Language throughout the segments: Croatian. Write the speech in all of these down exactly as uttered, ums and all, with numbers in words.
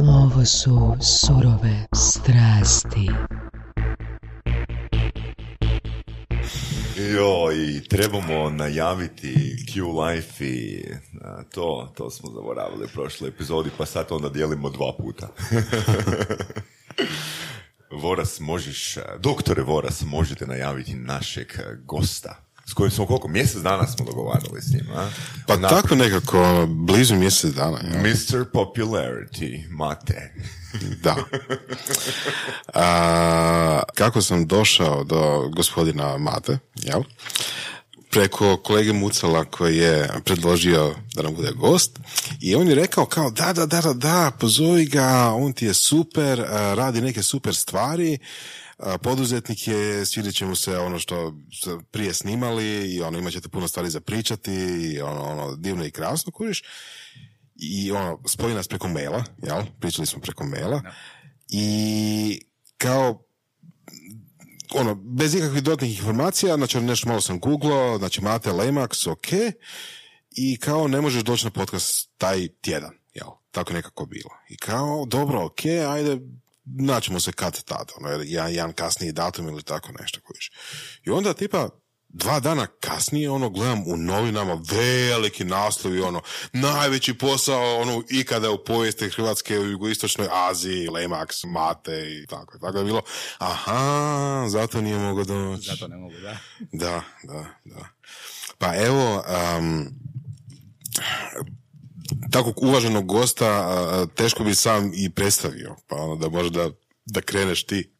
Ovo su surove strasti. Joj, trebamo najaviti Q Life i a, to, to smo zaboravili u prošloj epizodi, pa sad onda dijelimo dva puta. Voras, možeš, doktore Voras, možete najaviti našeg gosta. S kojim smo koliko? Mjesec dana smo dogovarali s njim, a? Pa Napr- tako nekako, blizu mjesec dana. Ja. mister Popularity, Mate. Da. A, kako sam došao do gospodina Mate, jel? Preko kolege Mucala koji je predložio da nam bude gost i on je rekao kao da, da, da, da, da, pozovi ga, on ti je super, radi neke super stvari. Poduzetnik je, svidjet će mu se ono što prije snimali i ono, imat ćete puno stvari za pričati i ono, ono divno i krasno, kuriš. I ono, spoji nas preko maila, jel? Pričali smo preko maila. I kao, ono, bez ikakvih dodatnih informacija, znači nešto malo sam googlao, znači Mate Lemax, ok, i kao ne možeš doći na podcast taj tjedan, jel? Tako nekako bilo. I kao, dobro, ok, ajde, naćemo se kad tad, ono, jedan, jedan kasniji datum ili tako nešto, kojiš. I onda tipa dva dana kasnije ono gledam u novinama veliki naslovi, ono, najveći posao ono ikada u povijesti Hrvatske u jugoistočnoj Aziji, Lemax, Mate i tako. Tako je bilo. Aha, zato nije mogo doći. Zato ne mogu, da. Da, da, da. Pa evo, um, takvog uvaženog gosta teško bi sam i predstavio, pa ono da možda da kreneš ti.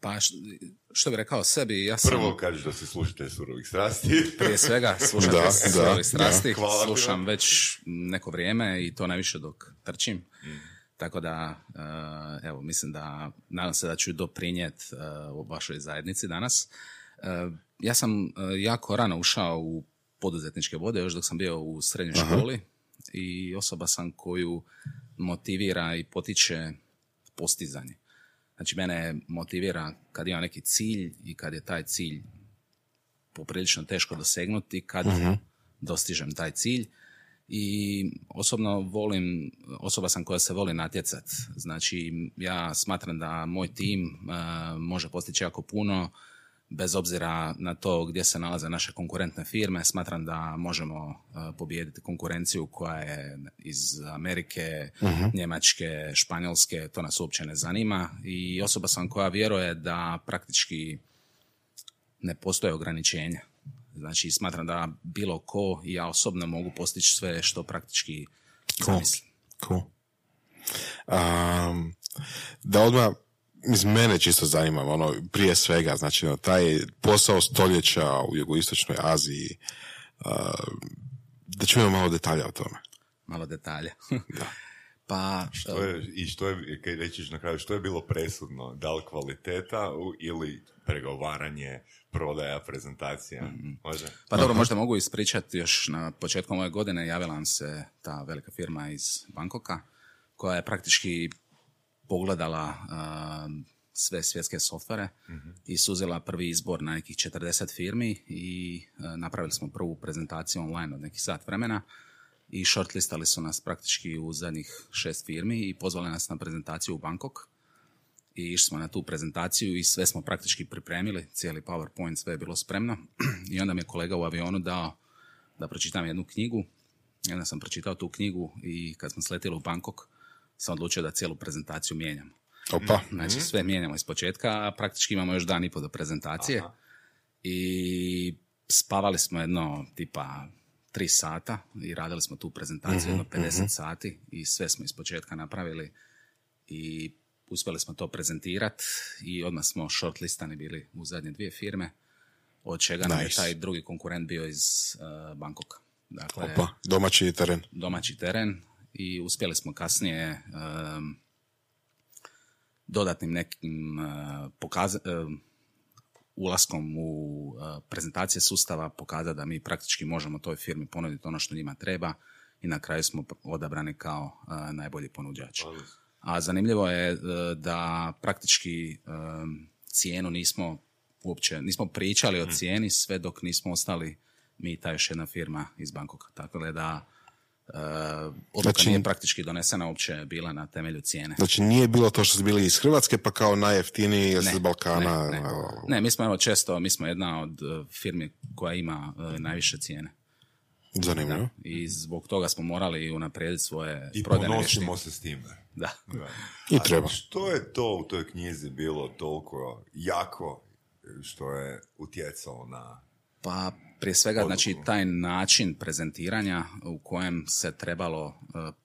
Pa što bi rekao sebi, ja sam... Prvo kažeš da si slušatelj surovih strasti. Prije svega slušatelj surovih strasti. Da. Slušam već neko vrijeme i to najviše dok trčim. Mm. Tako da, evo, mislim da, nadam se da ću doprinijeti u vašoj zajednici danas. Ja sam jako rano ušao u poduzetničke vode, još dok sam bio u srednjoj Aha. školi i osoba sam koju motivira i potiče postizanje. Znači, mene motivira kad imam neki cilj i kad je taj cilj poprilično teško dosegnuti, kad uh-huh. dostižem taj cilj. I osobno volim, osoba sam koja se voli natjecati. Znači, ja smatram da moj tim uh, može postići jako puno, bez obzira na to gdje se nalaze naše konkurentne firme. Smatram da možemo uh, pobijediti konkurenciju koja je iz Amerike, uh-huh. Njemačke, Španjolske, to nas uopće ne zanima. I osoba sam koja vjeruje da praktički ne postoje ograničenja. Znači, smatram da bilo ko i ja osobno mogu postići sve što praktički cool. zamislim. Cool. Um, da odmah... Mislim, mene čisto zanima, ono, prije svega, znači, no, taj posao stoljeća u jugoistočnoj Aziji, uh, da čujemo malo detalja o tome. Malo detalja. Da. Pa, što je, i što je, kaj rećiš na kraju, što je bilo presudno? Da li kvaliteta ili pregovaranje, prodaja, prezentacija? Mm-hmm. Može? Pa dobro, možda mogu ispričati još na početku ove godine, javila nam se ta velika firma iz Bangkoka, koja je praktički pogledala uh, sve svjetske softvere uh-huh. i suzela prvi izbor na nekih četrdeset firmi i uh, napravili smo prvu prezentaciju online od nekih sat vremena i shortlistali su nas praktički u zadnjih šest firmi i pozvali nas na prezentaciju u Bangkok i išli smo na tu prezentaciju i sve smo praktički pripremili, cijeli PowerPoint, sve je bilo spremno i onda mi je kolega u avionu dao da pročitam jednu knjigu i onda sam pročitao tu knjigu i kad smo sletili u Bangkok sam odlučio da cijelu prezentaciju mijenjamo. Opa. Znači, sve mijenjamo iz početka, a praktički imamo još dan i po do prezentacije. Aha. I spavali smo jedno, tipa, tri sata i radili smo tu prezentaciju mm-hmm. jedno pedeset mm-hmm. sati i sve smo iz početka napravili i uspjeli smo to prezentirati i odmah smo shortlistani bili u zadnje dvije firme, od čega nice. nam je taj drugi konkurent bio iz uh, Bangkoka. Dakle, Opa, domaći teren. Domaći teren. I uspjeli smo kasnije um, dodatnim nekim uh, pokaza, uh, ulaskom u uh, prezentacije sustava pokazati da mi praktički možemo toj firmi ponuditi ono što njima treba i na kraju smo odabrani kao uh, najbolji ponuđač. A zanimljivo je uh, da praktički uh, cijenu nismo uopće, nismo pričali o cijeni sve dok nismo ostali mi i ta još jedna firma iz Bangkoka. Tako da Uh, odluka znači, nije praktički donesena uopće bila na temelju cijene. Znači nije bilo to što su bili iz Hrvatske pa kao najjeftiniji iz Balkana. Ne, ne. ne, mi smo evo često, mi smo jedna od firmi koja ima uh, najviše cijene. Zanimljivo. Da, i zbog toga smo morali unaprijediti svoje i prodajne vještine. I ponosimo se s time. Da. da. I a treba. Što je to u toj knjizi bilo toliko jako što je utjecalo na... Pa... Prije svega, znači, taj način prezentiranja u kojem se trebalo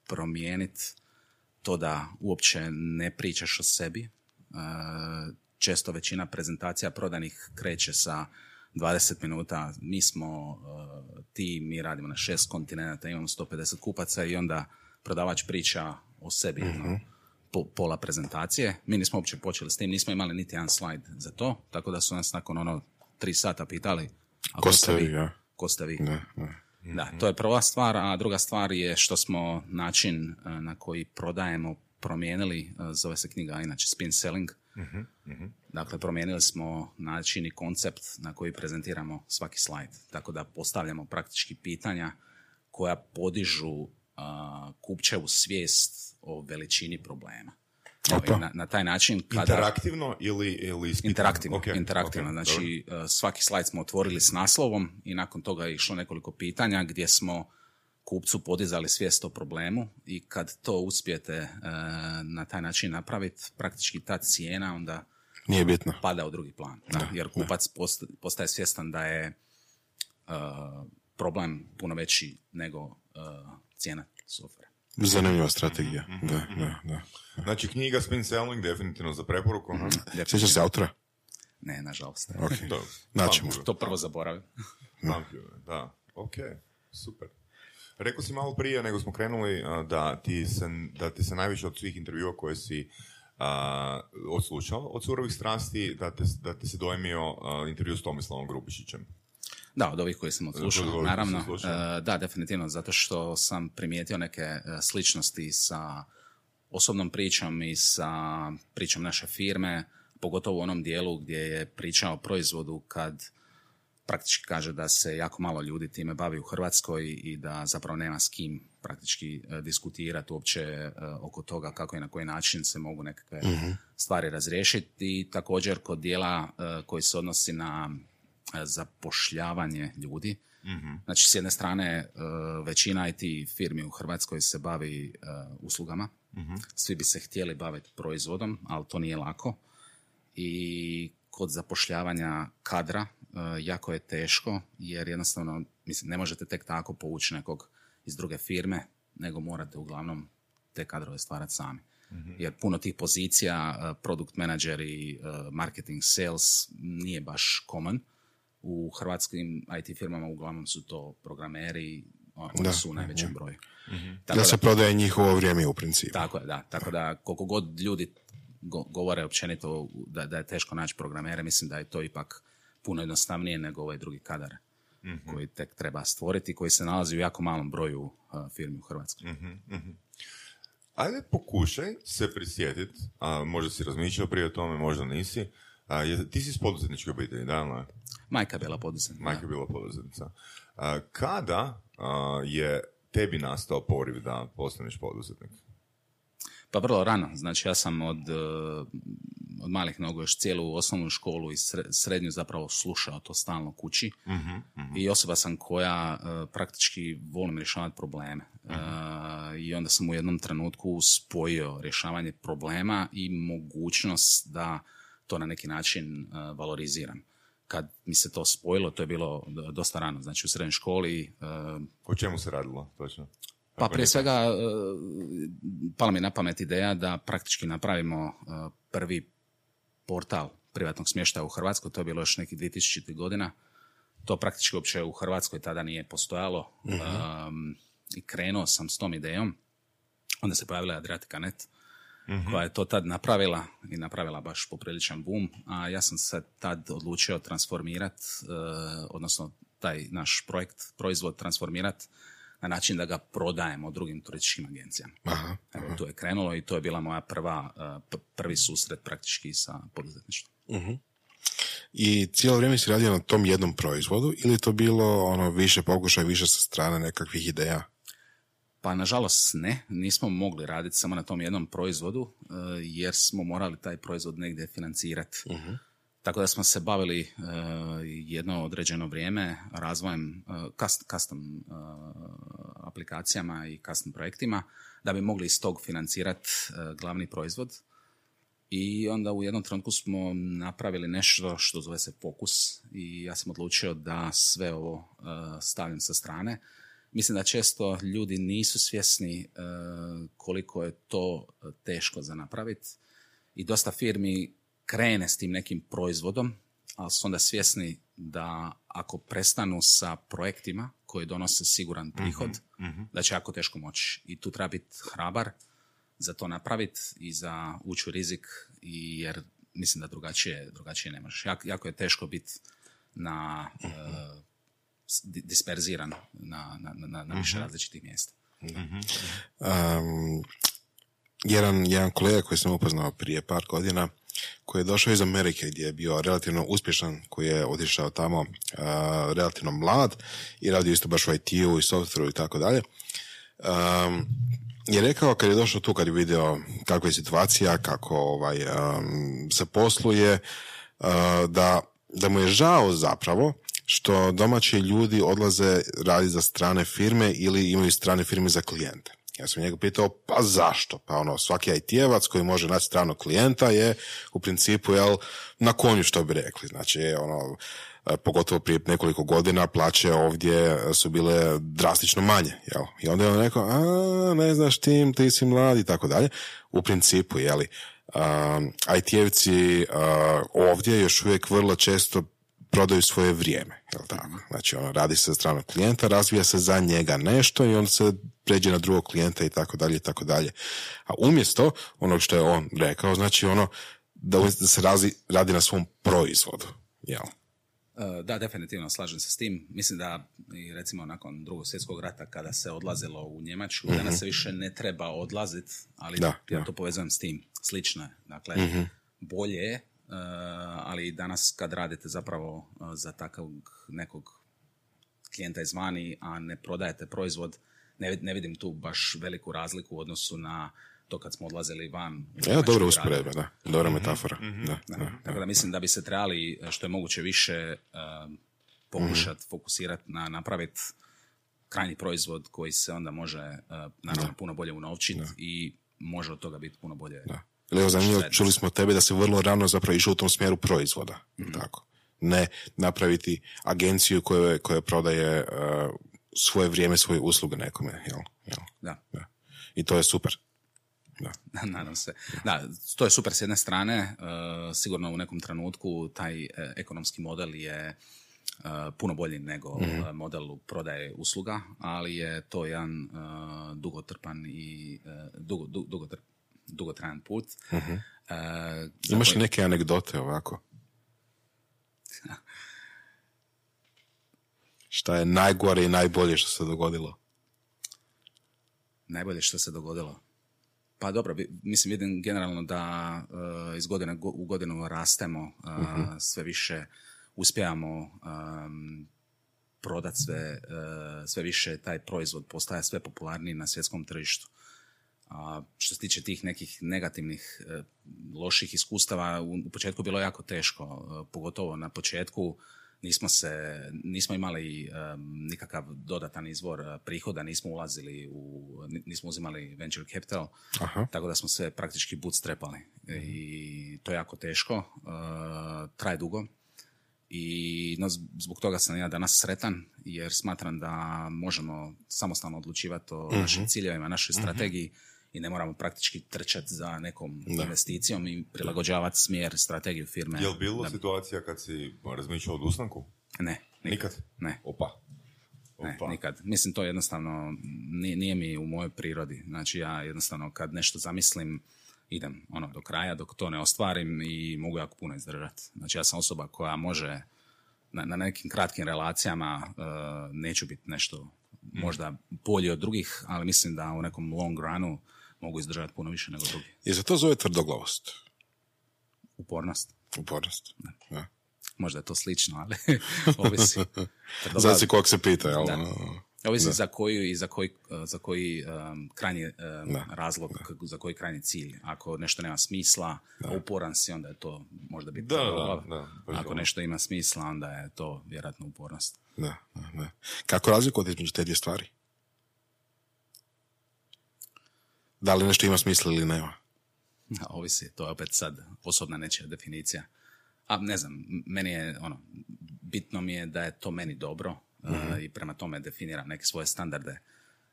promijeniti to da uopće ne pričaš o sebi. Često većina prezentacija prodanih kreće sa dvadeset minuta. Mi smo ti, mi radimo na šest kontinenta, imamo sto pedeset kupaca i onda prodavač priča o sebi. Mm-hmm. Po, pola prezentacije. Mi nismo uopće počeli s tim, nismo imali niti jedan slajd za to, tako da su nas nakon ono tri sata pitali A ko ste vi? Ja. Ko ste vi? Ne, ne. Da, to je prva stvar, a druga stvar je što smo način na koji prodajemo promijenili, zove se knjiga, inače Spin Selling. Uh-huh. Dakle, promijenili smo način i koncept na koji prezentiramo svaki slajd. Tako da postavljamo praktički pitanja koja podižu uh, kupčevu svijest o veličini problema. Evo, na, na taj način... Kada... Interaktivno ili, ili ispitano? Interaktivno. Okay, interaktivno. Okay, znači, dobro. Svaki slajd smo otvorili s naslovom i nakon toga je išlo nekoliko pitanja gdje smo kupcu podizali svijest o problemu i kad to uspijete e, na taj način napraviti, praktički ta cijena onda nije bitno. Pada u drugi plan. Da, da, jer kupac da. Postaje svjestan da je e, problem puno veći nego e, cijena softvera. Zanimljiva strategija. Mm-hmm. Da, da, da. Znači, knjiga Spin Selling definitivno za preporuku. Mm-hmm. Sjećaš se autora? Ne, nažalost. Okay. To, Naćemo. to prvo zaboravim. Da, ok, super. Rekao si malo prije nego smo krenuli da ti se, da ti se najviše od svih intervjua koje si a, odslušao od Surovih strasti, da te, da te se dojmio a, intervju s Tomislavom Grubišićem. Da, od ovih koji sam odslušao, naravno. Da, definitivno, zato što sam primijetio neke sličnosti sa osobnom pričom i sa pričom naše firme, pogotovo u onom dijelu gdje je pričao o proizvodu kad praktički kaže da se jako malo ljudi time bavi u Hrvatskoj i da zapravo nema s kim praktički diskutirati uopće oko toga kako i na koji način se mogu nekakve mm-hmm. stvari razriješiti. I također kod dijela koji se odnosi na zapošljavanje ljudi. Mm-hmm. Znači, s jedne strane, većina I T firmi u Hrvatskoj se bavi uslugama. Mm-hmm. Svi bi se htjeli baviti proizvodom, ali to nije lako. I kod zapošljavanja kadra jako je teško, jer jednostavno mislim, ne možete tek tako povući nekog iz druge firme, nego morate uglavnom te kadrove stvarati sami. Mm-hmm. Jer puno tih pozicija, product menadžeri, marketing, sales, nije baš common. U hrvatskim I T firmama uglavnom su to programeri, oni su u najvećem broju. Mm-hmm. Da se da, prodaje njihovo vrijeme u principu. Tako je, da. Tako da koliko god ljudi go, govore općenito da, da je teško naći programere, mislim da je to ipak puno jednostavnije nego ovaj drugi kadar mm-hmm. koji tek treba stvoriti, koji se nalazi u jako malom broju uh, firmi u Hrvatskoj. Mm-hmm. Ajde pokušaj se prisjetiti, a možda si razmišljao prije o tome, možda nisi. A, je, ti si iz poduzetničke obitelji, da? Majka bila poduzetnica. Majka bila poduzetnica. A, kada a, je tebi nastao poriv da postaneš poduzetnik? Pa vrlo rano. Znači ja sam od, od malih nogu još cijelu osnovnu školu i srednju zapravo slušao to stalno kući. Uh-huh, uh-huh. I osoba sam koja uh, praktički volim rješavati probleme. Uh-huh. Uh, I onda sam u jednom trenutku spojio rješavanje problema i mogućnost da to na neki način uh, valoriziram. Kad mi se to spojilo, to je bilo dosta rano, znači u srednjoj školi. Uh, o čemu se radilo točno? Pa prije svega, uh, pala mi na pamet ideja da praktički napravimo uh, prvi portal privatnog smještaja u Hrvatskoj, to je bilo još nekih dvije tisuće godina. To praktički uopće u Hrvatskoj tada nije postojalo. Uh-huh. Um, i krenuo sam s tom idejom. Onda se pojavila Adriatika dot net. Mm-hmm. koja je to tad napravila i napravila baš popriličan boom, a ja sam se tad odlučio transformirati, eh, odnosno taj naš projekt, proizvod transformirati na način da ga prodajemo drugim turističkim agencijama. Aha, aha. Evo, to je krenulo i to je bila moja prva, eh, prvi susret praktički sa poduzetništvom. Mm-hmm. I cijelo vrijeme si radio na tom jednom proizvodu ili je to bilo ono više pokušaj, više sa strane nekakvih ideja? Pa nažalost ne, nismo mogli raditi samo na tom jednom proizvodu jer smo morali taj proizvod negdje financirati. Uh-huh. Tako da smo se bavili jedno određeno vrijeme razvojem custom aplikacijama i custom projektima da bi mogli iz tog financirati glavni proizvod. I onda u jednom trenutku smo napravili nešto što zove se Fokus i ja sam odlučio da sve ovo stavim sa strane. Mislim da često ljudi nisu svjesni koliko je to teško za napraviti i dosta firmi krene s tim nekim proizvodom, ali su onda svjesni da ako prestanu sa projektima koji donose siguran prihod, uh-huh, uh-huh. da će jako teško moći. I tu treba biti hrabar za to napraviti i za ući u rizik, jer mislim da drugačije, drugačije ne možeš. Jako, jako je teško biti na... Uh-huh. disperziran na, na, na, na više uh-huh. različitih mjesta. Uh-huh. Um, jedan, jedan kolega koji sam upoznao prije par godina, koji je došao iz Amerike gdje je bio relativno uspješan, koji je otišao tamo uh, relativno mlad i radio isto baš u I T-u i softwareu i tako dalje. Um, je rekao kad je došao tu, kad je vidio kakva je situacija, kako ovaj, um, se posluje, uh, da, da mu je žao zapravo što domaći ljudi odlaze raditi za strane firme ili imaju strane firme za klijente. Ja sam njega pitao, pa zašto? Pa ono, svaki I T-evac koji može naći stranog klijenta je u principu jel, na konju, što bi rekli. Znači, ono, pogotovo prije nekoliko godina plaće ovdje su bile drastično manje. Jel? I onda je on rekao, a ne znaš tim, ti si mlad i tako dalje. U principu, jeli, I T-evci ovdje još uvijek vrlo često prodaju svoje vrijeme, jel tako? Znači, ono, radi se za stranog klijenta, razvija se za njega nešto i on se pređe na drugog klijenta i tako dalje i tako dalje. A umjesto onog što je on rekao, znači ono, da se razi, radi na svom proizvodu, jel? Da, definitivno slažem se s tim. Mislim da, recimo, nakon drugog svjetskog rata, kada se odlazilo u Njemačku, mm-hmm. danas se više ne treba odlaziti, ali da, ja da. to povezujem s tim. Slično je. Dakle, mm-hmm. bolje je, Uh, ali danas kad radite zapravo uh, za takav nekog klijenta izvani, a ne prodajete proizvod, ne, ne vidim tu baš veliku razliku u odnosu na to kad smo odlazili van. Ja, dobro usporedba, da. Dobra metafora. Mm-hmm. Da, da, da, da, tako da mislim da bi se trebali što je moguće više uh, pokušati, mm-hmm. fokusirati na napraviti krajnji proizvod koji se onda može uh, naravno puno bolje unovčiti i može od toga biti puno bolje. Da. Leo, zanimljivo, čuli smo tebe da se vrlo rano zapravo išao u tom smjeru proizvoda. Mm-hmm. Tako. Ne napraviti agenciju koja, koja prodaje uh, svoje vrijeme, svoje usluge nekome. Jel? Jel? Da. Da. I to je super. Da. Da, nadam se. Da, to je super s jedne strane. Uh, sigurno u nekom trenutku taj uh, ekonomski model je Uh, puno bolji nego mm-hmm. uh, modelu prodaje usluga, ali je to jedan uh, dugotrpan i uh, dugo, dugo, dugotrp dugotrajan put. Uh-huh. Uh, Imaš koji... neke anegdote ovako? Šta je najgore i najbolje što se dogodilo? Najbolje što se dogodilo? Pa dobro, mislim, vidim generalno da uh, iz godine u godinu rastemo, uh, uh-huh. sve više uspijamo um, prodati sve, uh, sve više, taj proizvod postaje sve popularniji na svjetskom tržištu. A što se tiče tih nekih negativnih, loših iskustava, u početku bilo jako teško. Pogotovo na početku nismo, se, nismo imali nikakav dodatan izvor prihoda, nismo ulazili u, nismo uzimali venture capital, aha. tako da smo se praktički bootstrapali. Mhm. I to je jako teško, traje dugo. I no, zbog toga sam ja danas sretan, jer smatram da možemo samostalno odlučivati o uh-huh. našim ciljevima, našoj uh-huh. strategiji i ne moramo praktički trčati za nekom da. investicijom i prilagođavati smjer, strategiju firme. Je li bilo da... situacija kad si razmišljao o odustanku? Ne. Nikad? Nikad. Ne. Opa. Opa. Ne, nikad. Mislim, to jednostavno nije, nije mi u mojoj prirodi. Znači, ja jednostavno kad nešto zamislim, idem ono do kraja, dok to ne ostvarim i mogu jako puno izdržati. Znači, ja sam osoba koja može na, na nekim kratkim relacijama uh, neću biti nešto mm. možda bolje od drugih, ali mislim da u nekom long runu mogu izdržati puno više nego drugi. I za to zove tvrdoglavost? Upornost. Upornost. Da. Da. Možda je to slično, ali ovisi. Znači, kog se pita, jel? Da. Ovisi za koji, za koji, za koji um, krajnji um, razlog, k- za koji krajnji cilj. Ako nešto nema smisla, da. uporan si, onda je to možda biti problem. Ako nešto ima smisla, onda je to vjerojatno upornost. Da, da, da. Kako razlikovati između te dvije stvari? Da li nešto ima smisla ili nema? Ovisi, to je opet sad osobna nečija definicija. A ne znam, meni je, ono, bitno mi je da je to meni dobro. Uh-huh. I prema tome definiram neke svoje standarde.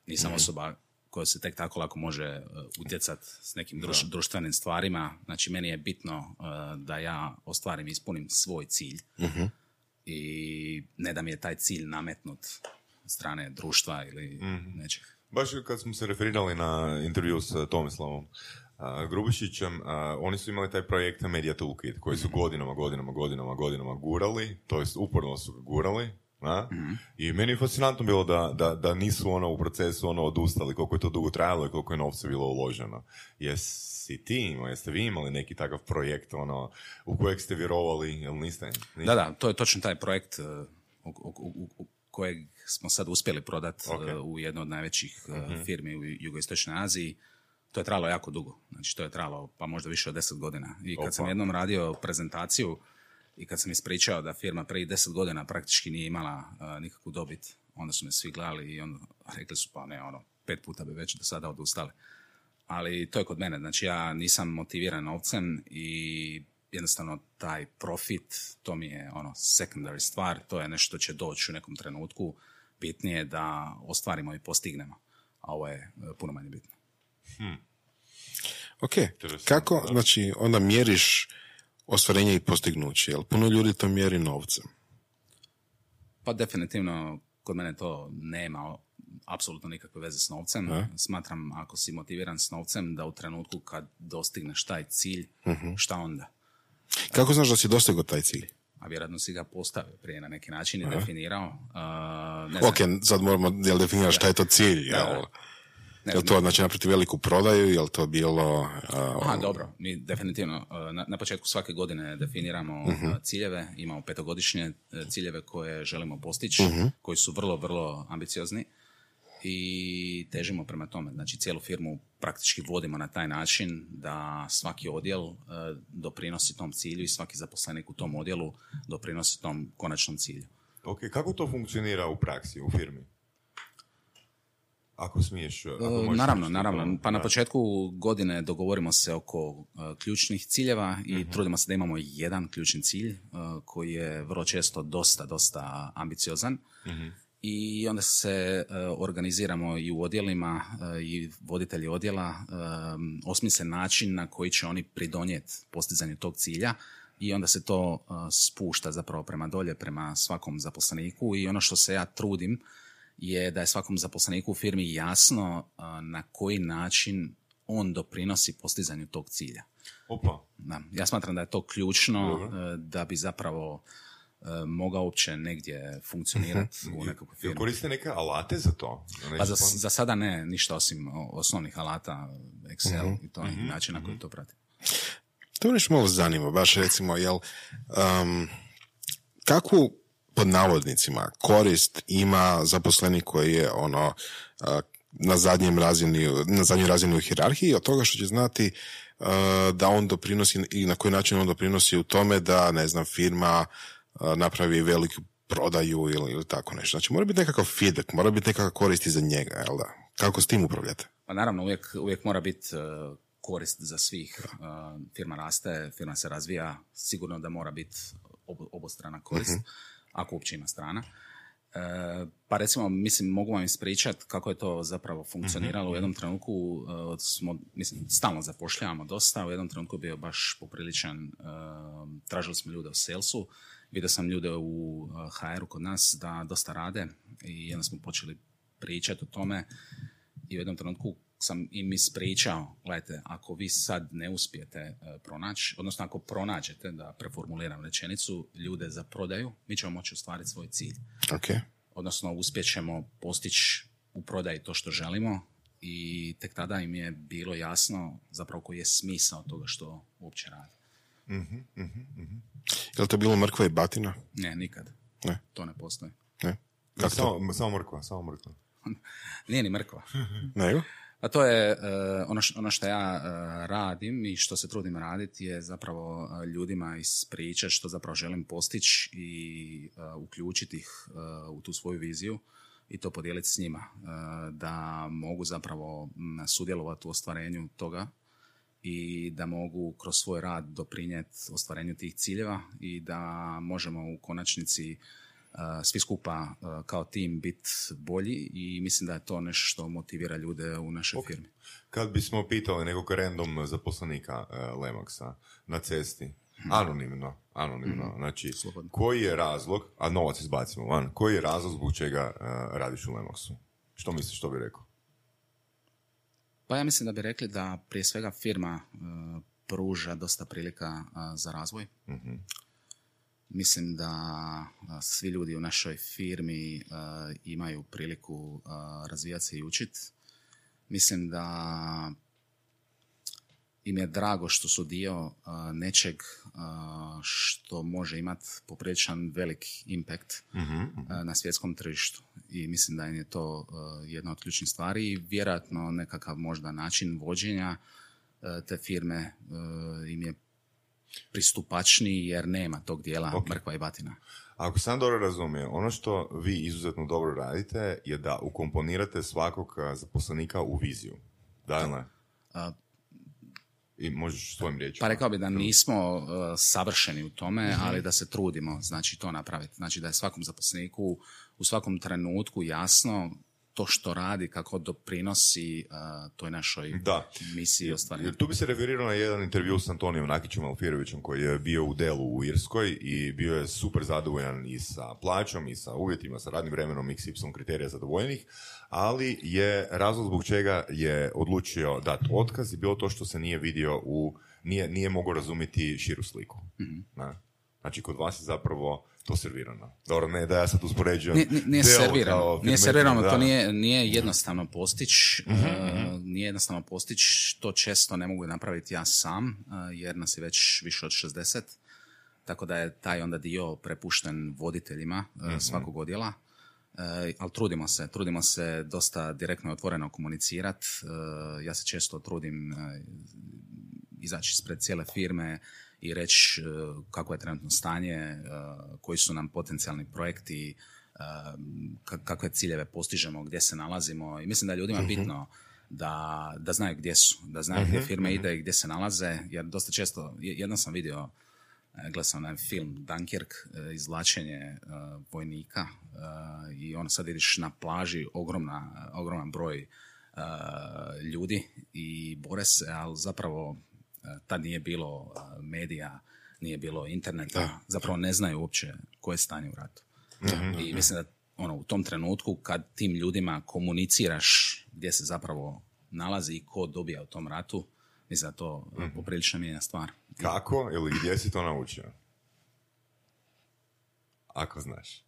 Nisam uh-huh. osoba koja se tek tako lako može utjecati s nekim druš- društvenim stvarima. Znači, meni je bitno uh, da ja ostvarim i ispunim svoj cilj uh-huh. i ne da mi je taj cilj nametnut od strane društva ili uh-huh. nečeg. Baš kad smo se referirali na intervju s Tomislavom Uh, Grubišićem, uh, oni su imali taj projekt Media Toolkit koji su godinama, godinama, godinama, godinama gurali, to jest uporno su gurali. Mm-hmm. I meni je fascinantno bilo da, da, da nisu ono u procesu ono odustali, koliko je to dugo trajalo i koliko je novca bilo uloženo. Jesi ti imao, jeste vi imali neki takav projekt ono, u kojeg ste vjerovali ili niste? niste? Da, da, to je točno taj projekt u, u, u kojeg smo sad uspjeli prodati okay. u jednu od najvećih mm-hmm. firmi u jugoistočnoj Aziji. To je trajalo jako dugo, znači to je trajalo pa možda više od deset godina. I kad Opa. sam jednom radio prezentaciju i kad sam ispričao da firma prije deset godina praktički nije imala uh, nikakvu dobit, onda su me svi gledali i onda rekli su pa ne, ono, pet puta bi već do sada odustali. Ali to je kod mene, znači ja nisam motiviran novcem i jednostavno taj profit, to mi je ono secondary stvar, to je nešto što će doći u nekom trenutku, bitnije je da ostvarimo i postignemo, a ovo je uh, puno manje bitno. Hmm. Ok, kako da. znači onda mjeriš ostvarenje i postignuće, jel puno ljudi to mjeri novcem? Pa definitivno kod mene to nema apsolutno nikakve veze s novcem. A? Smatram ako si motiviran s novcem da u trenutku kad dostigneš taj cilj, uh-huh. šta onda? Kako znaš da si dostigao taj cilj? A vjerojatno si ga postavio prije na neki način i A? definirao. Uh, ne ok, znam. Sad moramo definirati šta je to cilj, da, jel? Da. Ne, je li to znači napriti veliku prodaju, je li to bilo... Uh, A, dobro, mi definitivno na, na početku svake godine definiramo uh-huh. ciljeve, imamo petogodišnje ciljeve koje želimo postići, uh-huh. koji su vrlo, vrlo ambiciozni i težimo prema tome. Znači cijelu firmu praktički vodimo na taj način da svaki odjel uh, doprinosi tom cilju i svaki zaposlenik u tom odjelu doprinosi tom konačnom cilju. Ok, kako to funkcionira u praksi, u firmi? Ako smiješ, ako možeš... Naravno, naravno. Pa na početku godine dogovorimo se oko uh, ključnih ciljeva i uh-huh. trudimo se da imamo jedan ključni cilj uh, koji je vrlo često dosta, dosta ambiciozan uh-huh. i onda se uh, organiziramo i u odjelima uh, i voditelji odjela um, osmisle način na koji će oni pridonijeti postizanju tog cilja i onda se to uh, spušta zapravo prema dolje, prema svakom zaposleniku i ono što se ja trudim je da je svakom zaposleniku u firmi jasno na koji način on doprinosi postizanju tog cilja. Opa. Da, ja smatram da je to ključno Dobre. da bi zapravo mogao uopće negdje funkcionirati uh-huh. u nekakvoj firmi. Koriste neke alate za to? Pa za, za sada ne, ništa osim osnovnih alata, Excel uh-huh. i to uh-huh. način na koji to prati. To me nešto malo zanima, baš recimo, jel, um, kako pod navodnicima korist ima zaposlenik koji je ono na zadnjem razini, na zadnjoj razini u hijerarhiji od toga što će znati uh, da on doprinosi i na koji način on doprinosi u tome da, ne znam, firma uh, napravi veliku prodaju ili, ili tako nešto. Znači mora biti nekakav feedback, mora biti nekakva korist za njega, jel da? Kako s tim upravljate? Pa naravno, uvijek, uvijek mora biti uh, korist za svih. Uh, firma raste, firma se razvija, sigurno da mora biti ob- obostrana korist. Mm-hmm. Ako uopće ima strana. E, pa recimo, mislim, mogu vam ispričati kako je to zapravo funkcioniralo. U jednom trenutku e, smo, mislim, stalno zapošljavamo dosta. U jednom trenutku je bio baš popriličan. E, tražili smo ljude u salesu. Vidio sam ljude u ha eru kod nas da dosta rade. I jedno smo počeli pričati o tome. I u jednom trenutku sam im ispričao, gledajte, ako vi sad ne uspijete pronaći, odnosno ako pronađete, da preformuliram rečenicu, ljude za prodaju, mi ćemo moći ostvariti svoj cilj. Okay. Odnosno, uspjet ćemo postići u prodaji to što želimo i tek tada im je bilo jasno zapravo koji je smisao toga što uopće radi. Mm-hmm, mm-hmm. Je li to bilo mrkva i batina? Ne, nikad. Ne. To ne postoji. Ne. Samo, samo mrkva, samo mrkva. Nije ni mrkva. Nego? A to je uh, ono, š, ono što ja uh, radim i što se trudim raditi je zapravo uh, ljudima ispričati što zapravo želim postići i uh, uključiti ih uh, u tu svoju viziju i to podijeliti s njima. Uh, da mogu zapravo m, sudjelovati u ostvarenju toga i da mogu kroz svoj rad doprinijeti ostvarenju tih ciljeva i da možemo u konačnici Uh, svi skupa uh, kao tim biti bolji i mislim da je to nešto što motivira ljude u našoj okay. firmi. Kad bismo pitali nekog random zaposlenika uh, Lemaxa na cesti, mm-hmm. anonimno, anonimno, mm-hmm. znači slobodno, koji je razlog, a novac izbacimo van, koji je razlog zbog čega uh, radiš u Lemaxu? Što misliš, što bi rekao? Pa ja mislim da bi rekli da prije svega firma uh, pruža dosta prilika uh, za razvoj. Mm-hmm. Mislim da svi ljudi u našoj firmi uh, imaju priliku uh, razvijati se i učiti. Mislim da im je drago što su dio uh, nečeg uh, što može imati popriličan velik impact mm-hmm. uh, na svjetskom tržištu. I mislim da im je to uh, jedna od ključnih stvari i vjerojatno nekakav možda način vođenja uh, te firme uh, im je pristupačniji jer nema tog dijela okay. mrkva i batina. Ako sam dobro razumijem, ono što vi izuzetno dobro radite je da ukomponirate svakog zaposlenika u viziju. Da, ne? I možeš svojim riječima. Pa rekao bi da nismo uh, savršeni u tome, mm-hmm. ali da se trudimo, znači to napraviti. Znači da je svakom zaposleniku u svakom trenutku jasno to što radi, kako doprinosi uh, toj našoj da. misiji i ostvarenju. Tu bi se referirao na jedan intervju s Antonijom Nakićem Alfirovićem koji je bio u Delu u Irskoj i bio je super zadovoljan i sa plaćom i sa uvjetima, sa radnim vremenom iks ipsilon kriterija zadovoljenih, ali je razlog zbog čega je odlučio dati otkaz i bilo to što se nije vidio u, nije, nije mogao razumjeti širu sliku. Mm-hmm. Na? Znači, kod vas je zapravo to servirano. Dobro, ne da ja sad uspoređujem. Nije, nije servirano, nije servirano da. To nije, nije jednostavno postići. Mm-hmm. Uh, nije jednostavno postići, to često ne mogu napraviti ja sam, uh, jer nas je već više od šezdeset. Tako da je taj onda dio prepušten voditeljima uh, mm-hmm. svakog odjela. Uh, ali trudimo se, trudimo se dosta direktno i otvoreno komunicirati. Uh, ja se često trudim uh, izaći ispred cijele firme i reći kako je trenutno stanje, koji su nam potencijalni projekti, kakve ciljeve postižemo, gdje se nalazimo. I mislim da je ljudima uh-huh. bitno da, da znaju gdje su, da znaju uh-huh. gdje firme uh-huh. ide i gdje se nalaze. Jer dosta često, jednom sam vidio, gledao sam na film Dunkirk, izvlačenje vojnika i ono sad vidiš na plaži ogromna, ogroman broj ljudi i bore se, ali zapravo tad nije bilo medija, nije bilo interneta, da. zapravo ne znaju uopće koje je stanje u ratu. Mm-hmm. I mislim da ono, u tom trenutku kad tim ljudima komuniciraš gdje se zapravo nalazi i ko dobija u tom ratu, mislim da to mm-hmm. poprilično mijenja stvar. Kako ili gdje si to naučio? Ako znaš.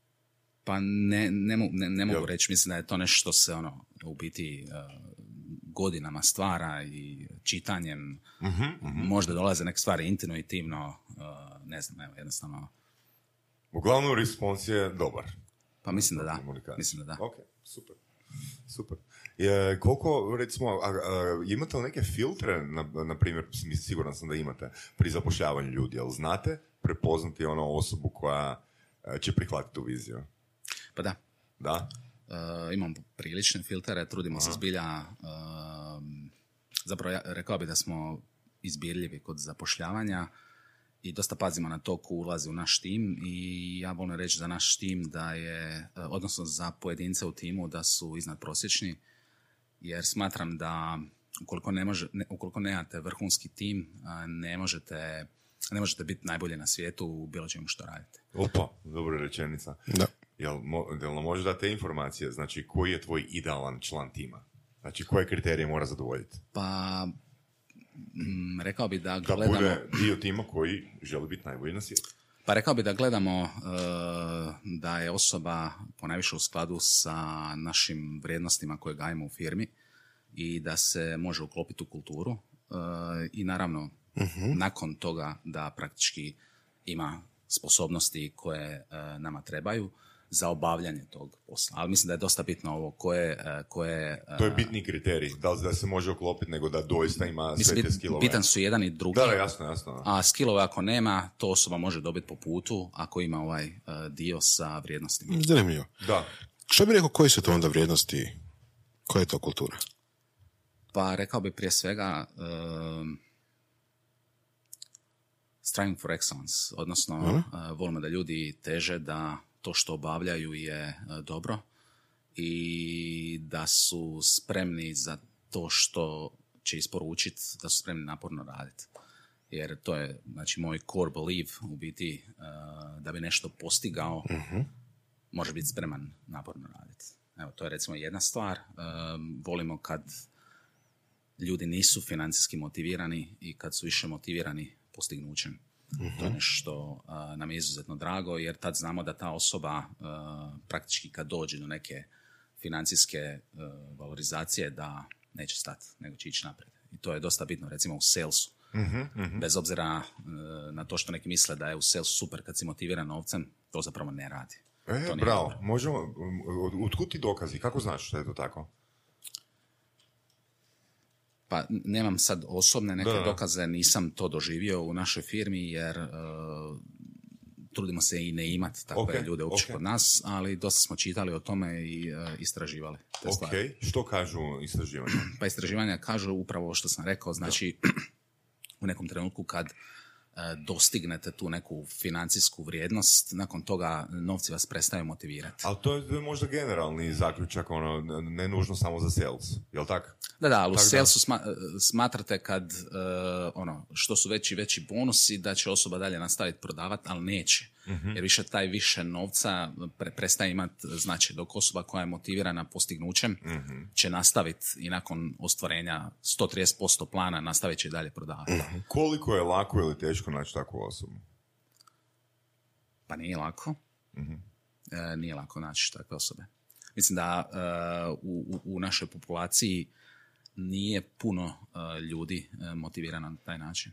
Pa ne, ne, ne, ne mogu reći, mislim da je to nešto što se ono, u biti uh, godinama stvara i čitanjem uh-huh, uh-huh. možda dolaze neke stvari intuitivno, uh, ne znam, evo, jednostavno. Uglavnom, respons je dobar. Pa mislim da da, mislim da da. Ok, super, super. E, koliko, recimo, a, a, imate li neke filtre, na, na primjer, siguran sam da imate, pri zapošljavanju ljudi, ali znate prepoznati ono osobu koja će prihvatiti tu viziju? Pa da. Da? Uh, imam prilične filtere, trudimo Aha. se zbilja, uh, zapravo ja, rekao bih da smo izbirljivi kod zapošljavanja i dosta pazimo na to ko ulazi u naš tim i ja volim reći za naš tim da je, uh, odnosno za pojedince u timu da su iznad prosječni, jer smatram da ukoliko, ne može, ne, ukoliko nemate vrhunski tim, uh, ne možete, ne možete biti najbolji na svijetu u bilo čemu što radite. Opa, dobra rečenica. Da. Jel, mo, jel nam može dati te informacije, znači koji je tvoj idealan član tima? Znači koje kriterije mora zadovoljiti? Pa, m, rekao bi da gledamo... Da bude dio tima koji želi biti najbolji na svijetu. Pa rekao bi da gledamo uh, da je osoba ponajviše u skladu sa našim vrijednostima koje gajimo u firmi i da se može uklopiti u kulturu uh, i naravno uh-huh. nakon toga da praktički ima sposobnosti koje uh, nama trebaju. za obavljanje tog posla. Ali mislim da je dosta bitno ovo koje... koje to je bitni kriterij, da li da se može oklopiti, nego da doista ima sve mislim, te skillove. Bitan su jedan i drugi. Da, da, jasno, jasno. A skillove ako nema, to osoba može dobiti po putu ako ima ovaj dio sa vrijednostima. Zanimljivo. Da. Što bi rekao, koji su to onda vrijednosti? Koja je to kultura? Pa rekao bi prije svega... Um, striving for excellence, odnosno mm-hmm. uh, volimo da ljudi teže da to što obavljaju je uh, dobro i da su spremni za to što će isporučiti, da su spremni naporno raditi. Jer to je znači, moj core belief u biti uh, da bi nešto postigao, mm-hmm. može biti spreman naporno raditi. Evo, to je recimo jedna stvar. Uh, volimo kad ljudi nisu financijski motivirani i kad su više motivirani postignućem. Uh-huh. To je nešto uh, nam je izuzetno drago, jer tad znamo da ta osoba uh, praktički kad dođe do neke financijske uh, valorizacije da neće stati, nego će ići naprijed. I to je dosta bitno, recimo u salesu. Uh-huh, uh-huh. Bez obzira uh, na to što neki misle da je u salesu super kad si motiviran novcem, to zapravo ne radi. E, bravo. Možemo, otkud ti dokazi? Kako znaš što je to tako? Pa nemam sad osobne neke da, da. dokaze, nisam to doživio u našoj firmi jer e, trudimo se i ne imati takve okay, ljude uopće okay. kod nas, ali dosta smo čitali o tome i e, istraživali te okay. stvari. Što kažu istraživanja? Pa istraživanja kažu upravo što sam rekao, znači da. u nekom trenutku kad e, dostignete tu neku financijsku vrijednost, nakon toga novci vas prestaju motivirati. Ali to je možda generalni zaključak, ono, ne nužno samo za sales, je li tako? Da, da, ali u salesu sma, smatrate kad, uh, ono, što su veći veći bonusi, da će osoba dalje nastaviti prodavati, ali neće. Uh-huh. Jer više taj više novca pre, prestaje imati znači, dok osoba koja je motivirana postignućem uh-huh. će nastaviti i nakon ostvarenja sto trideset posto plana nastavit će i dalje prodavati. Uh-huh. Koliko je lako ili teško naći takvu osobu? Pa nije lako. Uh-huh. E, nije lako naći takve osobe. Mislim da uh, u, u našoj populaciji nije puno uh, ljudi uh, motivirano na taj način.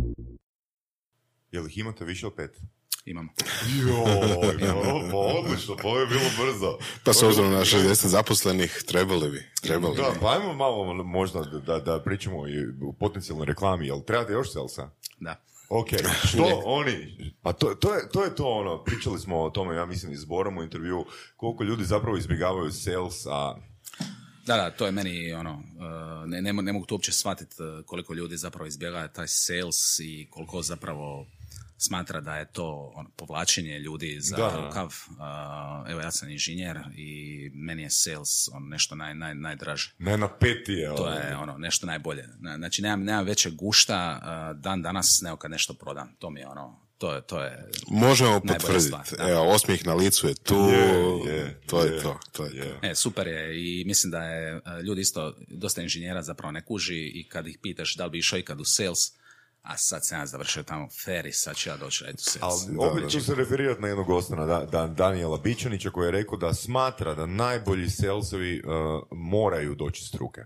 Jel ih imate više od pet? Imamo. Joj, pa odlično, pa ovo je bilo brzo. Pa s obzirom na šezdeset zaposlenih, trebali bi. Trebali da, bi. Pa ajmo malo možda da, da pričamo o potencijalnoj reklami. Jel trebate još salesa? Da. Ok, što oni, pa to, to, je, to je to ono, pričali smo o tome, ja mislim, izborom u intervju, koliko ljudi zapravo izbjegavaju sales, a... Da, da, to je meni, ono, ne, ne, ne mogu to uopće shvatiti koliko ljudi zapravo izbjegava taj sales i koliko zapravo smatra da je to ono, povlačenje ljudi za da. rukav. Evo, ja sam inženjer i meni je sales on, nešto naj, naj, najdraže. Najnapetije. To je ono, nešto najbolje. Znači, nemam, nemam većeg gušta dan danas nego kad nešto prodam. To mi je ono... To je, to je možemo potvrditi. Evo, osmijeh na licu je tu. Yeah, yeah, to je yeah, to. to, je yeah. to. E, super je i mislim da je ljudi isto, dosta inženjera zapravo ne kuži i kad ih pitaš da li bi išao ikad u sales, a sad sam ja završio tamo Ferry, sad ću ja doći raditi u sales. Ali opet ću se referirati na jednog ostana, da, da, Danijela Bičanića koji je rekao da smatra da najbolji salesovi uh, moraju doći iz struke.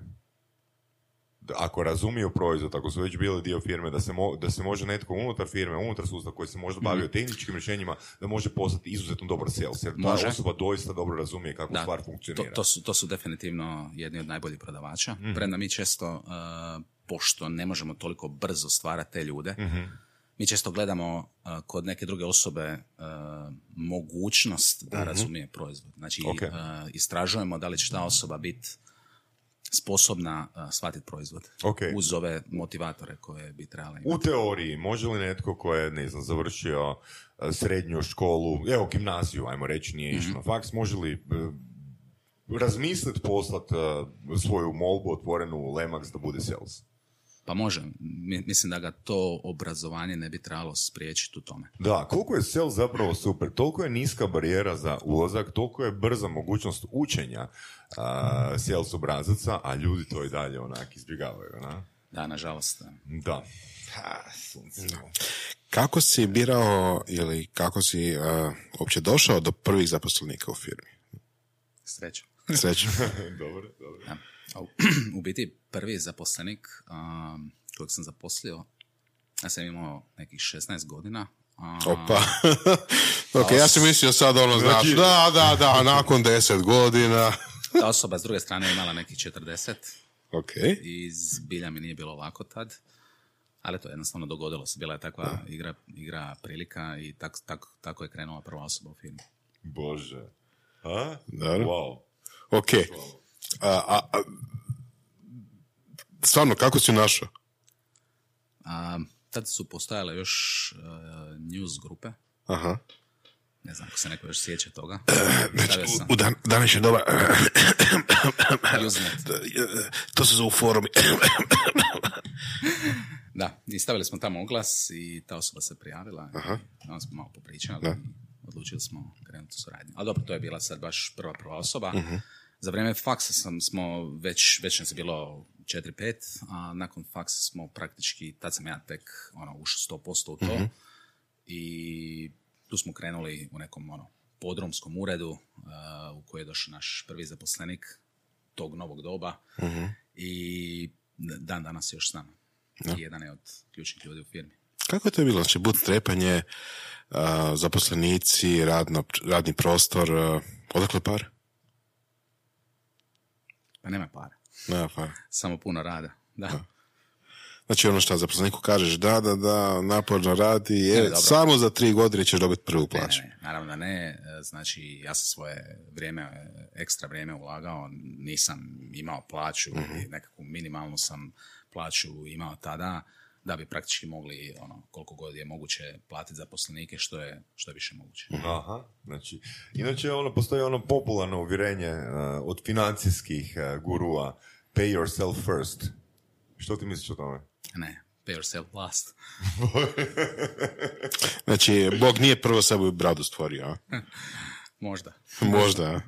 Ako razumiju proizvod, ako su već bili dio firme, da se, mo, da se može netko unutar firme, unutar sustava koji se možda bavio mm. tehničkim rješenjima, da može postati izuzetno dobar sales. Jer može. Ta osoba doista dobro razumije kako da, stvar funkcionira. To, to, su, to su definitivno jedni od najboljih prodavača. Mm. Premda mi često, uh, pošto ne možemo toliko brzo stvarati te ljude, mm-hmm. mi često gledamo uh, kod neke druge osobe uh, mogućnost da mm-hmm. razumije proizvod. Znači, okay. uh, istražujemo da li će ta osoba biti sposobna uh, shvatiti proizvod okay. uz ove motivatore koje bi trebala imati. U teoriji, može li netko ko je, ne znam, završio uh, srednju školu, evo gimnaziju, ajmo reći, nije mm-hmm. išlo na faks, može li uh, razmisliti poslati uh, svoju molbu otvorenu u Lemax da bude sales? Pa može, mislim da ga to obrazovanje ne bi trebalo spriječiti u tome. Da, koliko je sel zapravo super, toliko je niska barijera za ulazak, toliko je brza mogućnost učenja uh, sales obrazaca, a ljudi to i dalje onak izbjegavaju, na? Da, nažalost. Da. Ha, kako si birao ili kako si uh, uopće došao do prvih zaposlenika u firmi? Srećom. Srećom. Dobro, dobro. Ja. U biti prvi zaposlenik um, kojeg sam zaposlio, ja sam imao nekih šesnaest godina. A... Opa, ok, os... ja sam mislio sad ono, znači, da, da, da, nakon deset godina. Ta osoba s druge strane imala nekih četrdeset. Ok. I zbilja mi nije bilo ovako tad, ali to je jednostavno dogodilo se, bila je takva igra, igra prilika i tak, tak, tako je krenula prva osoba u filmu. Bože, a? Wow. Ok. Wow. A, a, a, stvarno, kako si našao? A, tad su postojale još uh, news grupe. Aha. Ne znam ako se neko još sjeća toga. Znači, u, u dan, današnje doba to se zove forumi. Da, i stavili smo tamo oglas i ta osoba se prijavila. Aha. I onda smo malo popričali da. I odlučili smo krenuti u suradnju. Ali dobro, to je bila sad baš prva prva osoba. Uh-huh. Za vrijeme faksa sam, smo već, već nas je bilo četiri pet, a nakon faksa smo praktički, tad sam ja tek ono, ušao sto posto u to. Mm-hmm. I tu smo krenuli u nekom ono, podromskom uredu uh, u koji je došao naš prvi zaposlenik tog novog doba. Mm-hmm. I dan danas još s nama. Ja. I jedan je od ključnih ljudi u firmi. Kako je to bilo? Znači, bootstrapanje, uh, zaposlenici, radno, radni prostor, uh, odakle par? Pa nema para. Nema para. Samo puno rada, da. da. Znači ono što zaposleniku kažeš, da, da, da, naporno radi, je, ne, samo za tri godine ćeš dobiti prvu plaću. Ne, ne, naravno da ne, znači ja sam svoje vrijeme, ekstra vrijeme ulagao, nisam imao plaću, uh-huh. nekakvu minimalnu sam plaću imao tada, da bi praktički mogli ono, koliko god je moguće platiti zaposlenike što je što je više moguće. Aha, znači, inače ono, postoji ono popularno uvjerenje uh, od financijskih uh, gurua, pay yourself first. Što ti misliš o tome? Ne, pay yourself last. Znači, Bog nije prvo sebi bradu stvorio, a? Možda. Možda,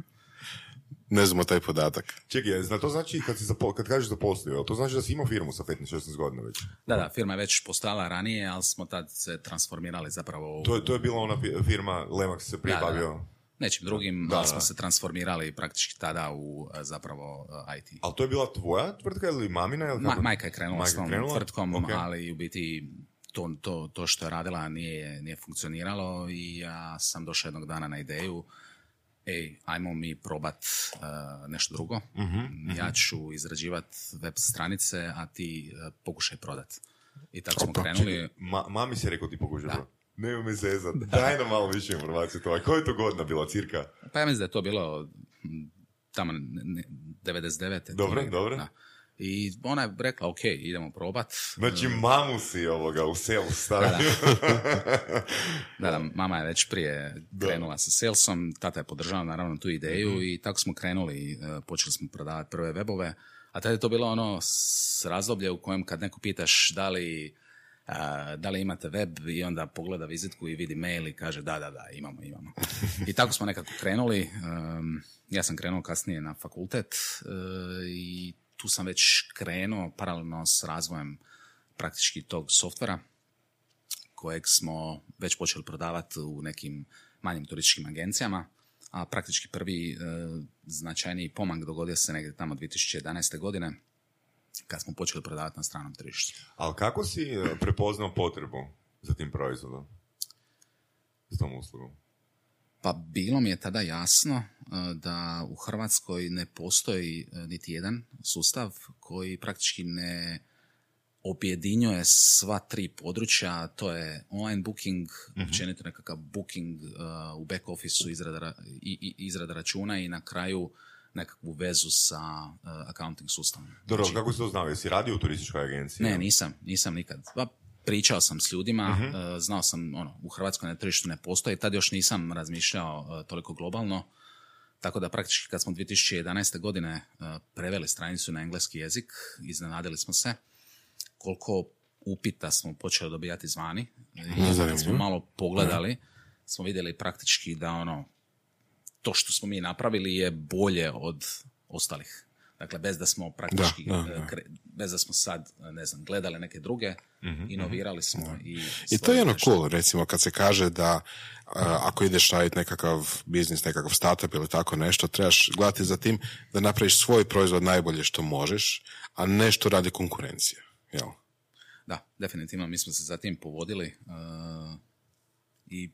ne znamo taj podatak. Čekaj, zna, to znači kad, si zapo, kad kažeš zaposlio, to znači da si imao firmu sa petnaest šesnaest godina već? Da, da, firma je već postala ranije, ali smo tad se transformirali zapravo... U... To, to je bila ona firma, Lemax se prije bavio... Nečim drugim, da, ali smo da. se transformirali praktički tada u zapravo i te. Ali to je bila tvoja tvrtka ili mamina? Ili Ma, majka je krenula majka s tom krenula? tvrtkom, okay. Ali u biti to, to, to što je radila nije, nije funkcioniralo i ja sam došao jednog dana na ideju ej, ajmo mi probat uh, nešto drugo. Uh-huh, ja ću uh-huh. izrađivati web stranice, a ti uh, pokušaj prodat. I tako smo Opa, krenuli. Ma, mami se rekao ti pokušaj prodat. Nemoj me zezat. Daj nam malo više informacije toga. Koja je to godina bila, cirka? Pa ja mislim da je to bilo tamo devedeset devete. Dobre, to, dobro. Da. I ona je rekla, ok, idemo probat. Znači, mamu si ovoga u sales stavio. Da, da, mama je već prije krenula da. sa salesom, tata je podržao naravno tu ideju mm-hmm. i tako smo krenuli, počeli smo prodavati prve webove, a tada je to bilo ono razdoblje u kojem kad neko pitaš da li, da li imate web i onda pogleda vizitku i vidi mail i kaže da, da, da, imamo, imamo. I tako smo nekako krenuli, ja sam krenuo kasnije na fakultet i tu sam već krenuo paralelno s razvojem praktički tog softvera kojeg smo već počeli prodavati u nekim manjim turističkim agencijama, a praktički prvi e, značajniji pomak dogodio se negdje tamo dvije tisuće jedanaeste. godine kad smo počeli prodavati na stranom tržištu. Ali kako si prepoznao potrebu za tim proizvodom? Za tom uslugom? Pa bilo mi je tada jasno da u Hrvatskoj ne postoji niti jedan sustav koji praktički ne objedinjuje sva tri područja, to je online booking, mm-hmm. općenito nekakav booking uh, u back officeu, izrada, i, i, izrada računa i na kraju nekakvu vezu sa uh, accounting sustavom. Dobro, znači, kako si to znao? Jesi radio u turističkoj agenciji? Ne, nisam, nisam nikad. Pa, pričao sam s ljudima, uh-huh. znao sam, ono, u Hrvatskoj na tržištu ne postoji, tad još nisam razmišljao toliko globalno, tako da praktički kad smo dvije tisuće jedanaeste. godine preveli stranicu na engleski jezik, iznenadili smo se koliko upita smo počeli dobijati izvani. Kad smo malo pogledali, smo vidjeli praktički da ono, to što smo mi napravili je bolje od ostalih. Dakle, bez da smo praktički, da, da, da. bez da smo sad, ne znam, gledali neke druge, mm-hmm, inovirali smo. Da. I, I to je ono cool, recimo, kad se kaže da uh, ako ideš raditi nekakav biznis, nekakav startup ili tako nešto, trebaš gledati za tim da napraviš svoj proizvod najbolje što možeš, a ne što radi konkurencija. Jel? Da, definitivno, mi smo se za tim povodili uh, i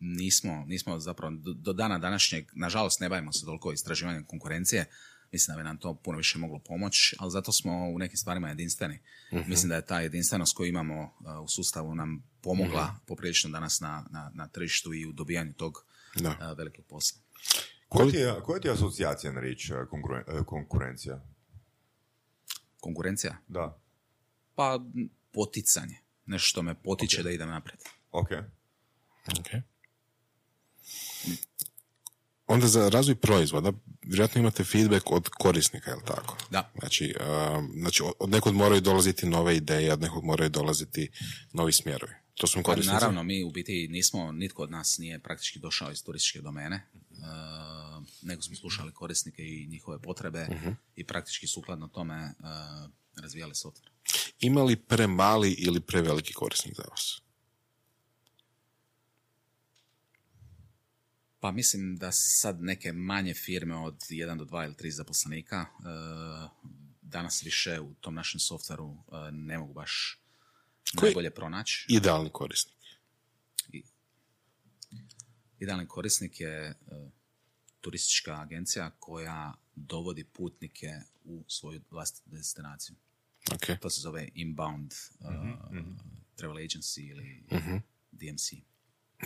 nismo, nismo zapravo, do, do dana današnjeg, nažalost, ne bavimo se toliko istraživanjem konkurencije. Mislim da bi nam to puno više moglo pomoći, ali zato smo u nekim stvarima jedinstveni. Uh-huh. Mislim da je ta jedinstvenost koju imamo uh, u sustavu nam pomogla uh-huh. poprilično danas na, na, na tržištu i u dobijanju tog uh, velikog posla. Koja ti je, koja ti je asocijacija na riječ konkuren, konkurencija? Konkurencija? Da. Pa poticanje. Nešto što me potiče okay. da idem naprijed. Ok. Ok. Onda za razvoj proizvoda vjerojatno imate feedback od korisnika, je li tako? Da. Znači, um, znači od nekog moraju dolaziti nove ideje, od nekog moraju dolaziti novi smjerovi. To su korisnici. Naravno, mi u biti nismo, nitko od nas nije praktički došao iz turističke domene, uh, nego smo slušali korisnike i njihove potrebe uh-huh. i praktički sukladno tome uh, razvijali software. Ima li premali ili preveliki korisnik za vas? Pa mislim da sad neke manje firme od jedan do dva ili tri zaposlenika uh, danas više u tom našem softveru uh, ne mogu baš koji najbolje pronaći. Idealni korisnik? I, idealni korisnik je uh, turistička agencija koja dovodi putnike u svoju vlastitu destinaciju. Okay. To se zove inbound uh, mm-hmm. travel agency ili mm-hmm. D M C.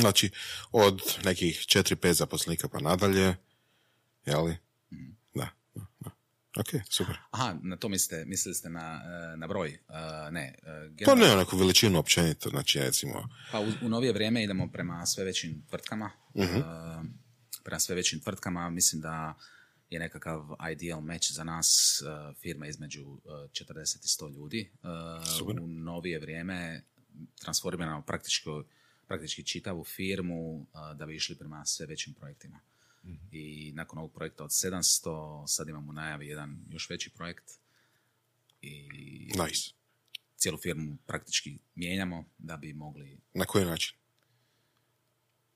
Znači, od nekih četiri pet zaposlenika pa nadalje, jeli? Mm. Da, da, da. Ok, super. Aha, na to mislite, mislili ste na, na broj? Uh, ne, generalno... Pa ne, onako veličinu općenito, znači recimo... Pa u, u novije vrijeme idemo prema sve većim tvrtkama. Uh-huh. Uh, prema sve većim tvrtkama mislim da je nekakav ideal match za nas uh, firma između uh, četrdeset i sto ljudi. Uh, u novije vrijeme transformiramo praktički praktički čitavu firmu a, da bi išli prema sve većim projektima. Mm-hmm. I nakon ovog projekta od sedamsto, sad imamo najavi jedan još veći projekt. I nice. Cijelu firmu praktički mijenjamo da bi mogli... Na koji način?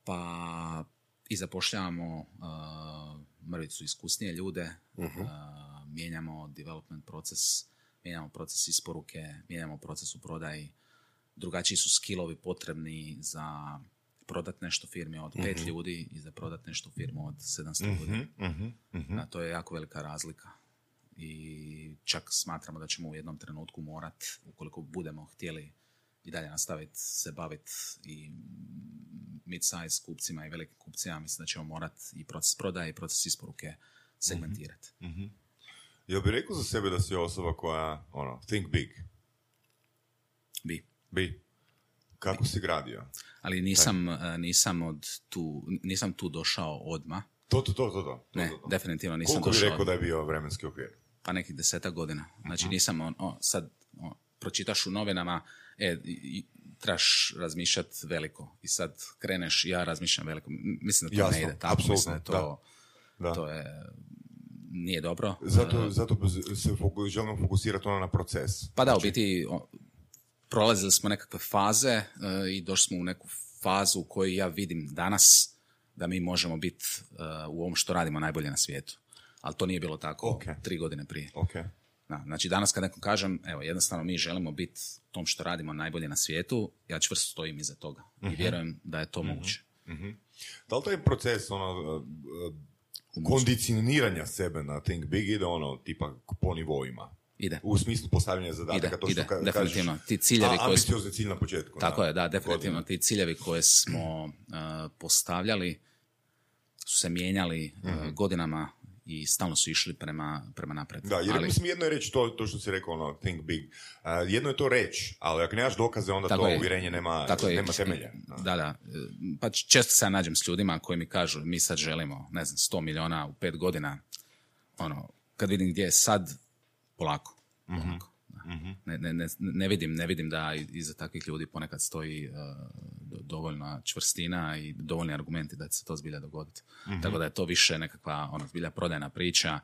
Pa i zapošljavamo a, mrvicu iskusnije ljude, mm-hmm. a, mijenjamo development proces, mijenjamo proces isporuke, mijenjamo proces u prodaji. Drugačiji su skillovi potrebni za prodat nešto firmi od pet uh-huh. ljudi i za prodat nešto firmu od sedamsto uh-huh. ljudi. Uh-huh. Uh-huh. To je jako velika razlika. I čak smatramo da ćemo u jednom trenutku morati, ukoliko budemo htjeli i dalje nastaviti se baviti i mid-size kupcima i velikim kupcima, mislim da ćemo morati i proces prodaje i proces isporuke segmentirati. Uh-huh. Uh-huh. Jel bi rekao za sebe da si osoba koja, ono, think big? Bi. Bi. Kako si gradio? Ali nisam, nisam, od tu, nisam tu došao odmah. To, to, to, to. to, ne, to, to. Definitivno nisam koliko došao. Koliko bi rekao odmah da je bio vremenski okvir? Pa nekih desetak godina. Znači uh-huh. nisam, on, o, sad o, pročitaš u novinama, e, trebaš razmišljati veliko. I sad kreneš, ja razmišljam veliko. Mislim da to Jasno, ne ide tako. Mislim da to, da. to je, nije dobro. Zato, zato se fokus, želimo fokusirati ono na proces. Pa da, znači... u biti... O, prolazili smo nekakve faze uh, i došli smo u neku fazu u kojoj ja vidim danas da mi možemo biti uh, u ovom što radimo najbolje na svijetu. Ali to nije bilo tako okay. tri godine prije. Okay. Da, znači danas kad nekom kažem, evo, jednostavno mi želimo biti u tom što radimo najbolje na svijetu, ja čvrsto stojim iza toga uh-huh. i vjerujem da je to uh-huh. moguće. Uh-huh. Da li to je proces ono, uh, kondicioniranja sebe na Think Big ide ono tipa po nivoima? Ide. U smislu postavljanja zadataka, to što ka- definitivno. Kažeš, ti ciljevi a, ambiciozni cilj na početku. Tako da, je, da, definitivno. Godine. Ti ciljevi koje smo uh, postavljali su se mijenjali mm-hmm. uh, godinama i stalno su išli prema, prema napred. Da, jer ali... mislim, jedno je reći to, to što si rekao, ono, think big. Uh, jedno je to reći, ali ako nemaš dokaze, onda tako to je, uvjerenje nema, nema temelja. Da. da, da. Pa često se ja nađem s ljudima koji mi kažu, mi sad želimo, ne znam, sto miliona u pet godina. Ono, kad vidim gdje je sad, polako. polako. Mm-hmm. Mm-hmm. Ne, ne, ne, ne, vidim, ne vidim da iza takvih ljudi ponekad stoji uh, dovoljna čvrstina i dovoljni argumenti da će se to zbilja dogoditi. Mm-hmm. Tako da je to više nekakva ono, zbilja prodajna priča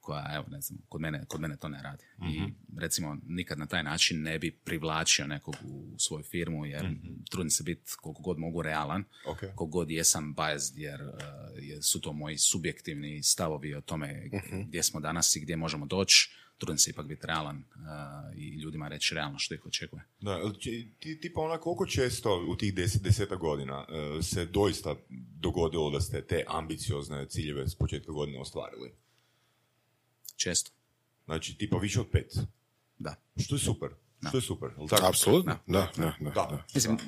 koja, evo, ne znam, kod mene, kod mene to ne radi. Mm-hmm. I recimo nikad na taj način ne bi privlačio nekog u svoju firmu, jer mm-hmm. trudim se biti koliko god mogu realan, okay. koliko god jesam biased, jer uh, su to moji subjektivni stavovi o tome mm-hmm. gdje smo danas i gdje možemo doći. Trudim se ipak biti realan uh, i ljudima reći realno što ih očekuje. Da, ti, tipa onako, koliko često u tih deset, deseta godina uh, se doista dogodilo da ste te ambiciozne ciljeve s početka godine ostvarili? Često. Znači, tipa više od pet? Da. Što je super. Da. Što je super. Apsolutno. Da, da, da, da, da. Mislim,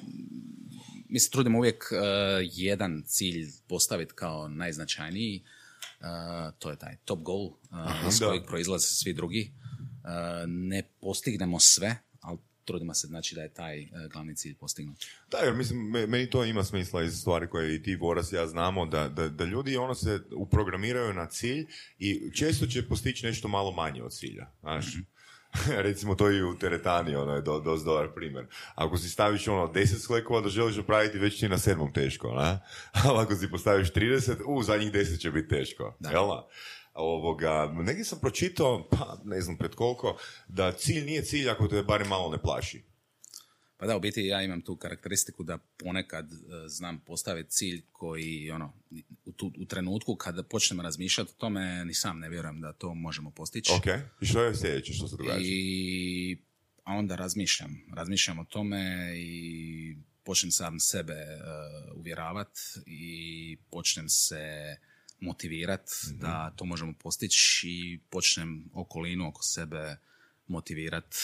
mi se trudimo uvijek uh, jedan cilj postaviti kao najznačajniji. Uh, to je taj top goal uh, Aha, iz kojeg da. proizlaze svi drugi. Uh, ne postignemo sve, ali trudimo se, znači, da je taj uh, glavni cilj postignut. Da, jer mislim, meni to ima smisla iz stvari koje i ti, Boras, ja znamo, da, da, da ljudi ono se uprogramiraju na cilj i često će postići nešto malo manje od cilja. Znaš? Mm-hmm. Recimo to i u teretani, ono je do, dosta dobar primjer. Ako si staviš ono deset sklekova da želiš opraviti, već ti na sedmom teško, ne? Ali ako si postaviš trideset, u zadnjih deset će biti teško. Jel'a? Ovoga, negdje sam pročitao, pa ne znam pred koliko, da cilj nije cilj ako te barem malo ne plaši. Pa da, u biti ja imam tu karakteristiku da ponekad uh, znam postaviti cilj koji, ono, u, tu, u trenutku kada počnem razmišljati o tome, ni sam ne vjerujem da to možemo postići. Ok, i što je sljedeće, što se događa? I a onda razmišljam, razmišljam o tome i počnem sam sebe uh, uvjeravati i počnem se motivirati mm-hmm. da to možemo postići i počnem okolinu oko sebe motivirati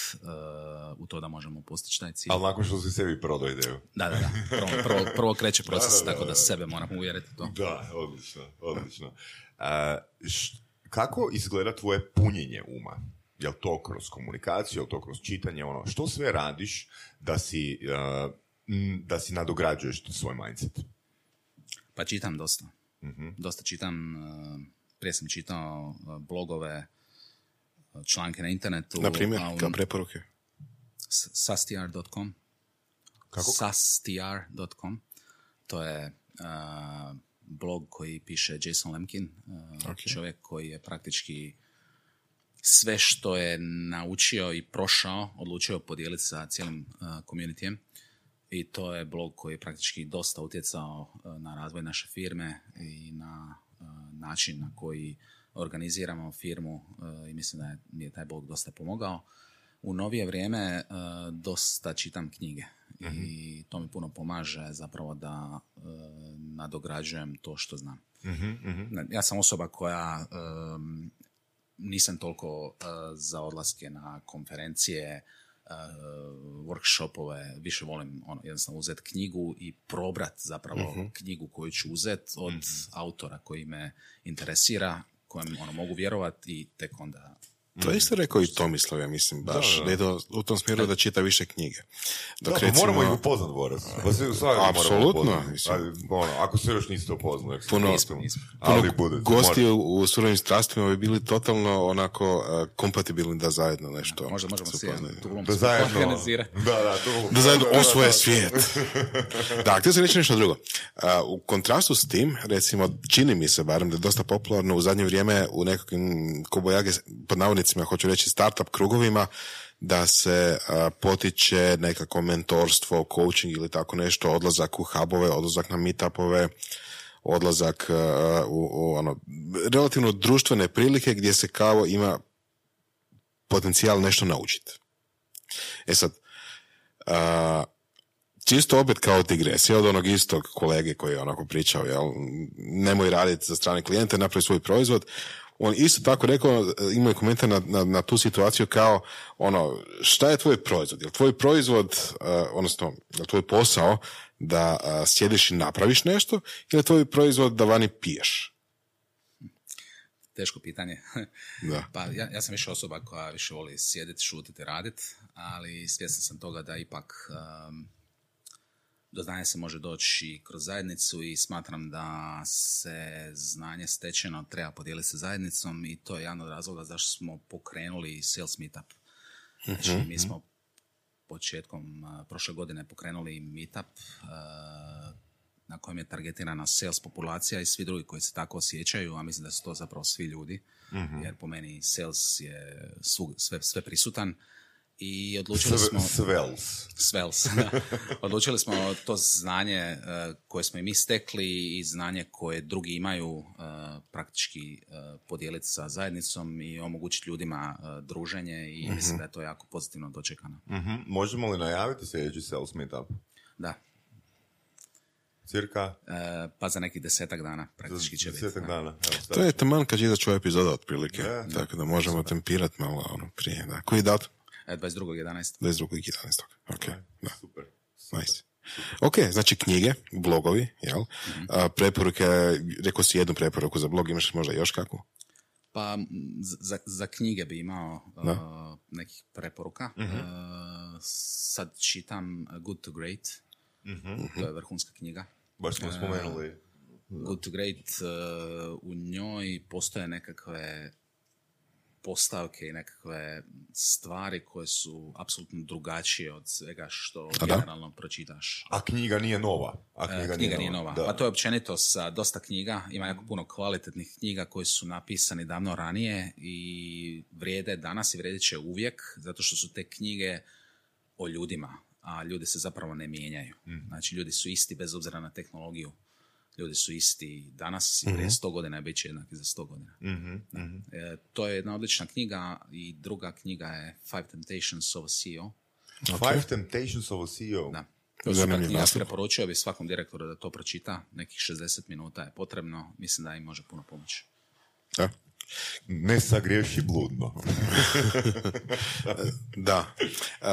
uh, u to da možemo postići taj cilj. Ali nakon što si sebi prodao ideju. Da, da, da. Prvo, prvo, prvo kreće proces, da, da, da, tako da sebe moramo uvjeriti to. Da, odlično, odlično. Uh, š, kako izgleda tvoje punjenje uma? Je li to kroz komunikaciju, je li to kroz čitanje? Ono, što sve radiš da si, uh, da si nadograđuješ svoj mindset? Pa čitam dosta. Uh-huh. Dosta čitam. Uh, prije sam čitao uh, blogove, članke na internetu. Na primjer, um, kao preporuke? saastr dot com. Kako? saastr dot com. To je uh, blog koji piše Jason Lemkin. Uh, okay. Čovjek koji je praktički sve što je naučio i prošao, odlučio podijeliti sa cijelim uh, communityjem. I to je blog koji je praktički dosta utjecao uh, na razvoj naše firme i na uh, način na koji organiziramo firmu uh, i mislim da je, mi je taj blog dosta pomogao. U novije vrijeme uh, dosta čitam knjige mm-hmm. i to mi puno pomaže zapravo da uh, nadograđujem to što znam. Mm-hmm. Ja sam osoba koja um, nisam toliko uh, za odlaske na konferencije, uh, workshopove, više volim ono, jednostavno uzeti knjigu i probrat zapravo mm-hmm. knjigu koju ću uzeti od mm-hmm. autora koji me interesira, kojem ono, mogu vjerovati i tek onda... To isto rekao i Tomislav, ja mislim, baš, da, da. da je do, u tom smjeru da čita više knjige. Dok, da, recimo... moramo ih upoznat, Boris. Apsolutno. Ono, ako se još niste upoznali. Puno, puno bude, gosti mora. u, u Surovim strastvima bi bili totalno onako uh, kompatibilni da zajedno nešto... Da, možda možemo se organizirati. Da, da, da, da zajedno osvoje svijet. Da, htio sam reći nešto drugo. Uh, u kontrastu s tim, recimo, čini mi se, barem da je dosta popularno u zadnje vrijeme u nekakvim kobojage, pod navodnicima, hoću reći startup krugovima, da se a, potiče nekako mentorstvo, coaching ili tako nešto, odlazak u hubove, odlazak na meetupove, odlazak a, u, u ono, relativno društvene prilike gdje se kao ima potencijal nešto naučiti. E sad, a, čisto opet kao digresija od onog istog kolege koji je onako pričao, jel, nemoj raditi za strane klijente, napravi svoj proizvod. On isto tako rekao, imao je komentar na, na, na tu situaciju kao, ono, šta je tvoj proizvod? Jel tvoj proizvod, uh, odnosno, jel tvoj posao da uh, sjediš i napraviš nešto, ili tvoj proizvod da vani piješ? Teško pitanje. Da. Pa ja, ja sam više osoba koja više voli sjediti, šutiti, raditi, ali svjestan sam toga da ipak um, do znanja se može doći kroz zajednicu i smatram da se znanje stečeno treba podijeliti sa zajednicom i to je jedan od razloga zašto smo pokrenuli Sales Meetup. Znači, mm-hmm. mi smo početkom prošle godine pokrenuli meetup uh, na kojem je targetirana sales populacija i svi drugi koji se tako osjećaju, a mislim da su to zapravo svi ljudi, mm-hmm. jer po meni sales je su, sve, sve prisutan. I odlučili smo... Svels. Svels, da. Odlučili smo to znanje uh, koje smo i mi stekli i znanje koje drugi imaju uh, praktički uh, podijeliti sa zajednicom i omogućiti ljudima uh, druženje i uh-huh. mislim da je to jako pozitivno dočekano. Uh-huh. Možemo li najaviti sljedeći sales meetup? Da. Cirka? Uh, pa za nekih desetak dana praktički za, će biti. Desetak dana. Evo, to je taman kad izaću epizoda otprilike, yeah. tako da možemo tempirati malo ono prije. Da. Koji datum? dvadeset drugi jedanaesti dvadeset drugi jedanaesti Ok, da. Super. Super. Nice. Ok, znači knjige, blogovi, jel? Mm-hmm. A, preporuke, rekao si jednu preporuku za blog, imaš možda još kakvu? Pa, za, za knjige bi imao uh, nekih preporuka. Mm-hmm. Uh, sad čitam Good to Great, mm-hmm. to je vrhunska knjiga. Baš smo spomenuli. Uh, Good to Great, uh, u njoj postoje nekakve postavke i nekakve stvari koje su apsolutno drugačije od svega što a generalno da? pročitaš. A knjiga nije nova. A knjiga, e, knjiga nije nova. nova. Pa to je općenito sa dosta knjiga. Ima jako puno kvalitetnih knjiga koje su napisane davno ranije i vrijede danas i vrijedit će uvijek zato što su te knjige o ljudima, a ljudi se zapravo ne mijenjaju. Mm. Znači, ljudi su isti bez obzira na tehnologiju. Ljudi su isti danas i prije sto godina, bit će jednaki za sto godina. Mm-hmm. Mm-hmm. E, to je jedna odlična knjiga i druga knjiga je Five Temptations of a C E O. Okay. Five Temptations of a C E O? Da. To je jedna knjiga, preporučio bi svakom direktoru da to pročita. Nekih šezdeset minuta je potrebno. Mislim da im može puno pomoći. Da. Ne sagriješi bludno. Da. Uh,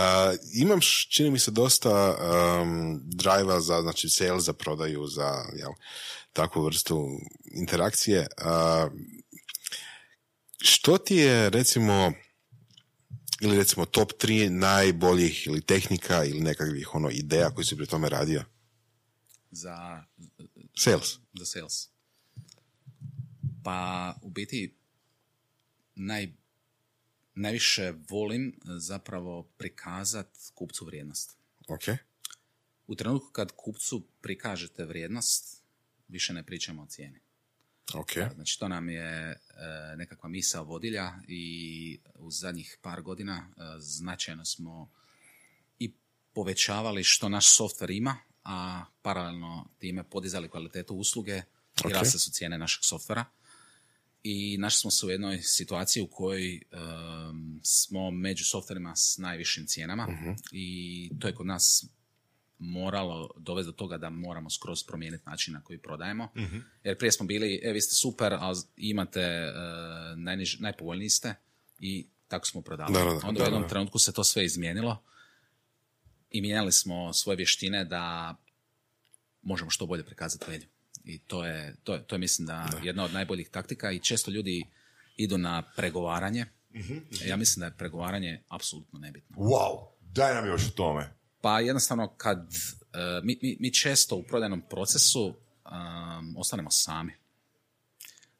imam, čini mi se, dosta um, drive-a za, znači, sales, za prodaju, za jel, takvu vrstu interakcije. Uh, što ti je, recimo, ili recimo top tri najboljih ili tehnika ili nekakvih ono ideja koji si pri tome radio? Za sales. Za sales. Pa, u biti, naj, najviše volim zapravo prikazati kupcu vrijednost. Okay. U trenutku kad kupcu prikažete vrijednost, više ne pričamo o cijeni. Okay. Znači, to nam je e, nekakva misao vodilja i u zadnjih par godina e, značajno smo i povećavali što naš softver ima, a paralelno time podizali kvalitetu usluge okay. i rasle su cijene našeg softvera. I našli smo se u jednoj situaciji u kojoj um, smo među softverima s najvišim cijenama uh-huh. i to je kod nas moralo dovesti do toga da moramo skroz promijeniti način na koji prodajemo. Uh-huh. Jer prije smo bili, e, vi ste super, ali imate uh, najniž, najpovoljniji ste i tako smo prodali. Da, da, da, Onda u jednom da, da. trenutku se to sve izmijenilo i mijenjali smo svoje vještine da možemo što bolje prikazati value. I to je, to, to je, mislim, da, da jedna od najboljih taktika i često ljudi idu na pregovaranje. Mm-hmm. Ja mislim da je pregovaranje apsolutno nebitno. Wow, daj nam još o tome. Pa jednostavno kad uh, mi, mi, mi često u prodajnom procesu um, ostanemo sami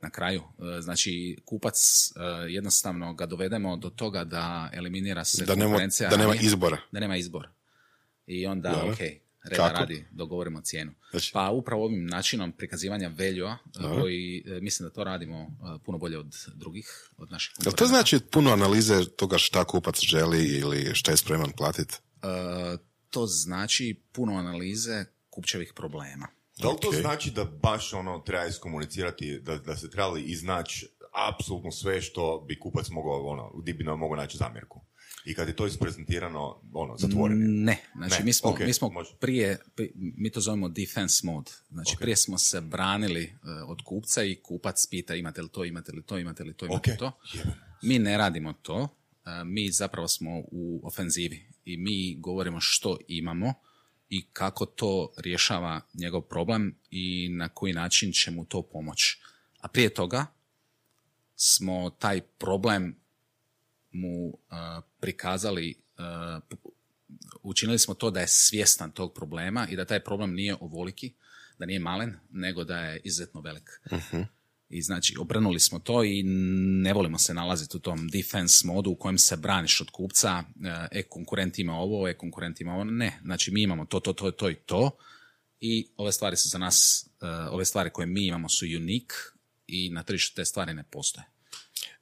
na kraju. Uh, znači kupac uh, jednostavno ga dovedemo do toga da eliminira se da konkurencija. Nema, da nema izbora. Da nema izbora. I onda, da, ok, reda radi, dogovorimo cijenu. Znači. Pa upravo ovim načinom prikazivanja value-a, Aha. koji mislim da to radimo puno bolje od drugih, od naših konkurenata. To znači puno analize toga šta kupac želi ili šta je spreman platiti? Uh, to znači puno analize kupčevih problema. Da li to okay. znači da baš ono treba iskomunicirati, da, da se trebali iznaći apsolutno sve što bi kupac mogao, ono, gdje bi nam mogao naći zamjerku? I kad je to isprezentirano, ono, zatvoreno? Ne, znači ne. mi smo, okay. mi smo prije, mi to zovemo defense mode, znači okay. prije smo se branili uh, od kupca i kupac pita imate li to, imate li to, imate li to, imate li to. Okay. Yeah. Mi ne radimo to, uh, mi zapravo smo u ofenzivi i mi govorimo što imamo i kako to rješava njegov problem i na koji način će mu to pomoći. A prije toga smo taj problem mu uh, prikazali, uh, učinili smo to da je svjestan tog problema i da taj problem nije ovoliki, da nije malen, nego da je izuzetno velik. Uh-huh. I znači, obrnuli smo to i ne volimo se nalaziti u tom defense modu u kojem se braniš od kupca, e, konkurent ima ovo, e, konkurent ima ovo, ne. Znači, mi imamo to, to, to, to i to i ove stvari su za nas, ove stvari koje mi imamo su unik i na tržištu te stvari ne postoje.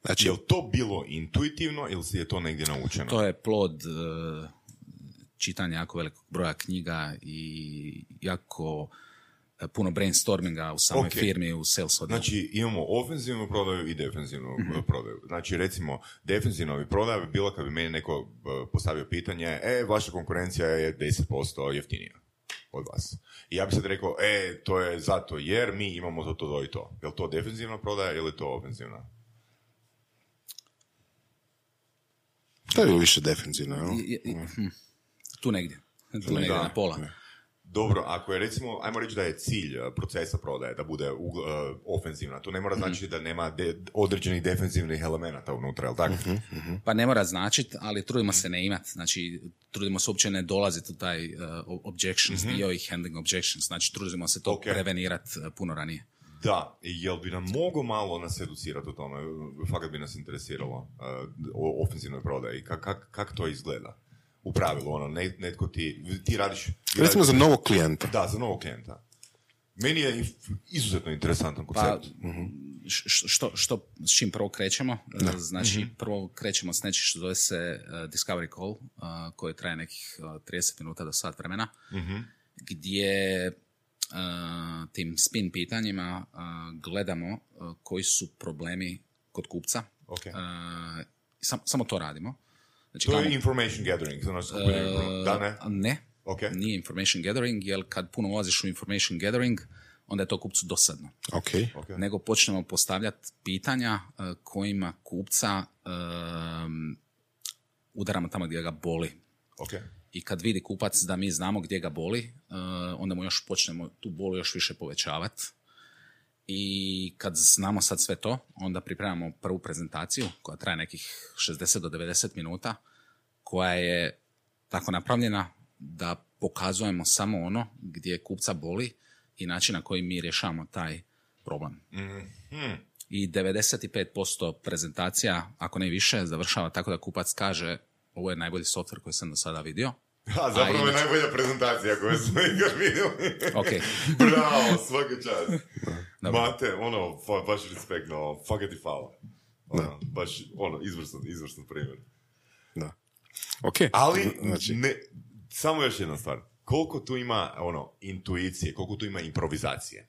Znači, je li to bilo intuitivno ili je to negdje naučeno? To je plod uh, čitanja jako velikog broja knjiga i jako uh, puno brainstorminga u samoj okay. firmi, u sales odnosu. Znači, imamo ofenzivnu prodaju i defenzivnu mm-hmm. prodaju. Znači, recimo, defenzivna bi prodaja bi bila kad bi meni neko uh, postavio pitanje, e, vaša konkurencija je deset posto jeftinija od vas. I ja bih sad rekao, e, to je zato jer mi imamo to, to, to i to. Je li to defenzivna prodaja ili je to ofenzivna? To je više defensivno, jel? Tu negdje, tu negdje da, na pola. Ne. Dobro, ako je recimo, ajmo reći da je cilj procesa prodaje, da bude uh, ofenzivna, to ne mora značiti mm-hmm. da nema de, određenih defensivnih elemenata unutra, jel tako? Mm-hmm. Mm-hmm. Pa ne mora značiti, ali trudimo se ne imati, znači trudimo se uopće ne dolaziti u taj uh, objections mm-hmm. dio i handling objections, znači trudimo se to okay. prevenirati uh, puno ranije. Da, jel bi nam mogao malo nas educirati o tome, fakat bi nas interesiralo uh, o ofenzivnoj prodaji, kako kak, kak to izgleda u pravilu, ono, net, netko ti, ti radiš... Recimo za novog klijenta. Da, za novog klijenta. Meni je izuzetno interesantan koncept. Pa, uh-huh. što, što, s čim prvo krećemo? Da. Znači, uh-huh. prvo krećemo s nečim što zove se uh, Discovery Call, uh, koji traje nekih uh, trideset minuta do sat vremena, uh-huh. gdje... Uh, tim spin pitanjima uh, gledamo uh, koji su problemi kod kupca. Okay. Uh, sam, samo to radimo. Znači, to je kamo, information gathering? Znači, uh, da, ne? Ne, okay. Nije information gathering, jer kad puno ulaziš u information gathering, onda je to kupcu dosadno. Okay. Okay. Nego počnemo postavljati pitanja uh, kojima kupca uh, udaramo tamo gdje ga boli. Okay. I kad vidi kupac da mi znamo gdje ga boli, onda mu još počnemo tu bolu još više povećavati. I kad znamo sad sve to, onda pripremamo prvu prezentaciju koja traje nekih šezdeset do devedeset minuta, koja je tako napravljena da pokazujemo samo ono gdje kupca boli i način na koji mi rješavamo taj problem. Mm-hmm. I devedeset pet posto prezentacija, ako ne više, završava tako da kupac kaže: ovo je najbolji softver koji sam do sada vidio. A zapravo A inače... je najbolja prezentacija koju sam ikad vidio. Okay. Bravo, svaka čast. Mate, ono, fa, baš respekt, no, fakat ti fala. Ono, baš, ono, izvrstan, izvrstan primjer. Da. Okay. Ali, znači... ne, samo još jedna stvar. Koliko tu ima, ono, intuicije, koliko tu ima improvizacije?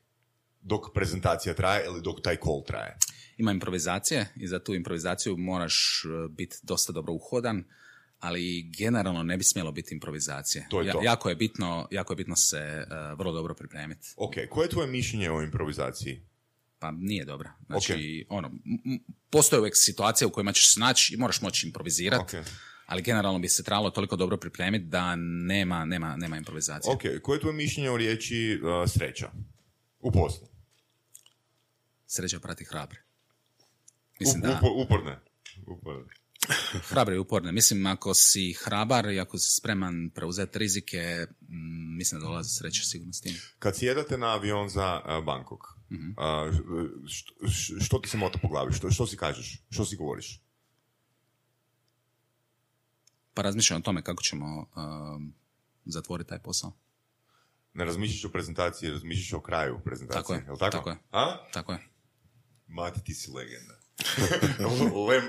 Dok prezentacija traje ili dok taj call traje? Ima improvizacije i za tu improvizaciju moraš biti dosta dobro uhodan. Ali generalno ne bi smjelo biti improvizacije. To je to. Ja, jako, je bitno, jako je bitno se uh, vrlo dobro pripremiti. Ok, koje je tvoje mišljenje o improvizaciji? Pa nije dobra. Znači, okay. ono, m- postoje uvijek situacija u kojima ćeš se naći i moraš moći improvizirati, okay. ali generalno bi se trebalo toliko dobro pripremiti da nema, nema, nema improvizacije. Ok, koje je tvoje mišljenje o riječi uh, sreća u poslu? Sreća prati hrabri. Mislim u, da... Upor, uporne. Uporne. Hrabri i uporni. Mislim, ako si hrabar i ako si spreman preuzeti rizike, mislim da dolazi sreća sigurno s tim. Kad sjedate na avion za uh, Bangkok, mm-hmm. uh, što, što ti se mota po glavi? Što, što si kažeš? Što si govoriš? Pa razmišljam o tome kako ćemo uh, zatvoriti taj posao. Ne razmišljaš o prezentaciji, razmišljaš o kraju prezentacije. Tako je. Je li tako? Tako je. A? Tako je. Mati, ti si legenda. Lem...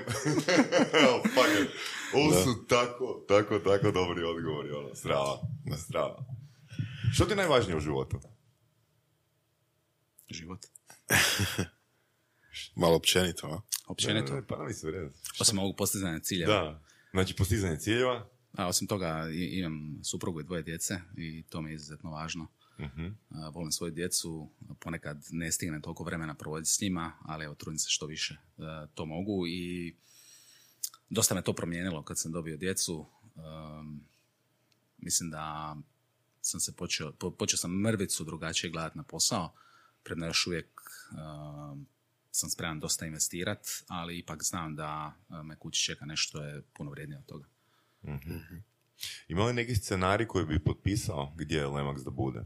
Ovo su tako, tako, tako dobri odgovori, ono, strava, strava. Što ti je najvažnije u životu? Život. Malo općenito, a? Općenito? Ne, ne, pa nisi vredno. Osim ovog postizanja ciljeva. Da, znači postizanje ciljeva. A osim toga imam suprugu i dvoje djece i to mi je izuzetno važno. Uh-huh. Uh, volim svoju djecu, ponekad ne stigne toliko vremena provoditi s njima, ali evo, trudim se što više uh, to mogu i dosta me to promijenilo kad sam dobio djecu. Um, mislim da sam se počeo, po, počeo sam mrvicu drugačije gledati na posao, premda još uvijek uh, sam spreman dosta investirati, ali ipak znam da me kući čeka nešto je puno vrijednije od toga. Uh-huh. Ima li neki scenarij koji bi potpisao gdje je Lemax da bude?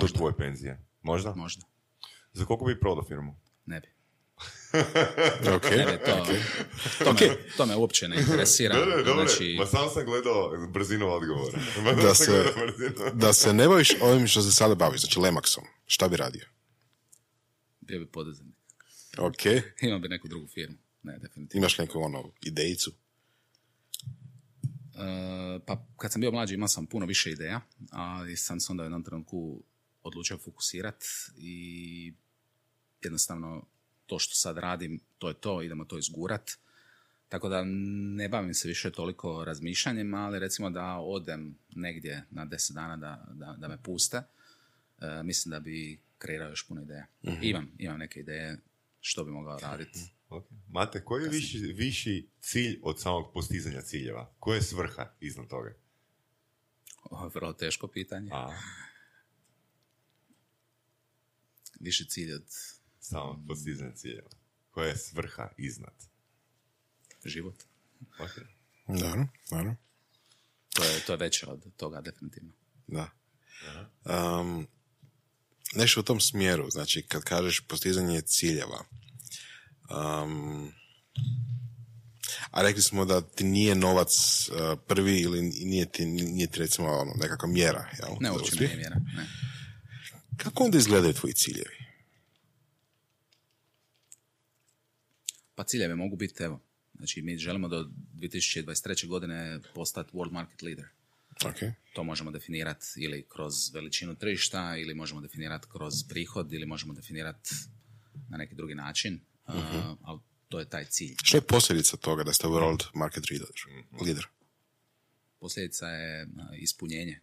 Do tvoje penzije. Možda? Možda. Za koliko bi prodao firmu? Ne bi. Okay. Ne, to, okay. To, me, okay. To me uopće ne interesira. Da, da, dobre, znači... ma sam sam gledao brzinu odgovora. Da se, da se ne baviš ovim što se sada baviš, znači Lemaxom, šta bi radio? Bio bi poduzetnik. Okay. Imao bi neku drugu firmu. Ne, definitivno. Imaš neku ono idejicu? Uh, pa kad sam bio mlađi imao sam puno više ideja, ali sam se onda u jednom trenutku odlučio fokusirati i jednostavno to što sad radim, to je to, idemo to izgurat. Tako da ne bavim se više toliko razmišljanjem, ali recimo da odem negdje na deset dana da, da, da me puste, e, mislim da bi kreirao još puno ideja. Mm-hmm. Imam, imam neke ideje što bi mogao raditi. Okay. Mate, koji je viši, viši cilj od samog postizanja ciljeva? Koja je svrha iznad toga? O, vrlo teško pitanje. A. Viši cilj od... samo postizanje ciljeva. Koja je svrha iznad? Život. Okay. Naravno, naravno. To je, to je veće od toga, definitivno. Da. Um, nešto u tom smjeru, znači kad kažeš postizanje ciljeva, um, a rekli smo da ti nije novac uh, prvi ili nije ti, nije ti recimo ono, nekakva mjera. Jel? Ne, uopće nije mjera. Ne. Kako onda izgledaju tvoji ciljevi? Pa ciljeve mogu biti, evo, znači mi želimo do dvije tisuće dvadeset treće godine postati world market leader. Okay. To možemo definirati ili kroz veličinu tržišta, ili možemo definirati kroz prihod, ili možemo definirati na neki drugi način, uh-huh. uh, ali to je taj cilj. Što je posljedica toga da ste world market leader? Posljedica je ispunjenje.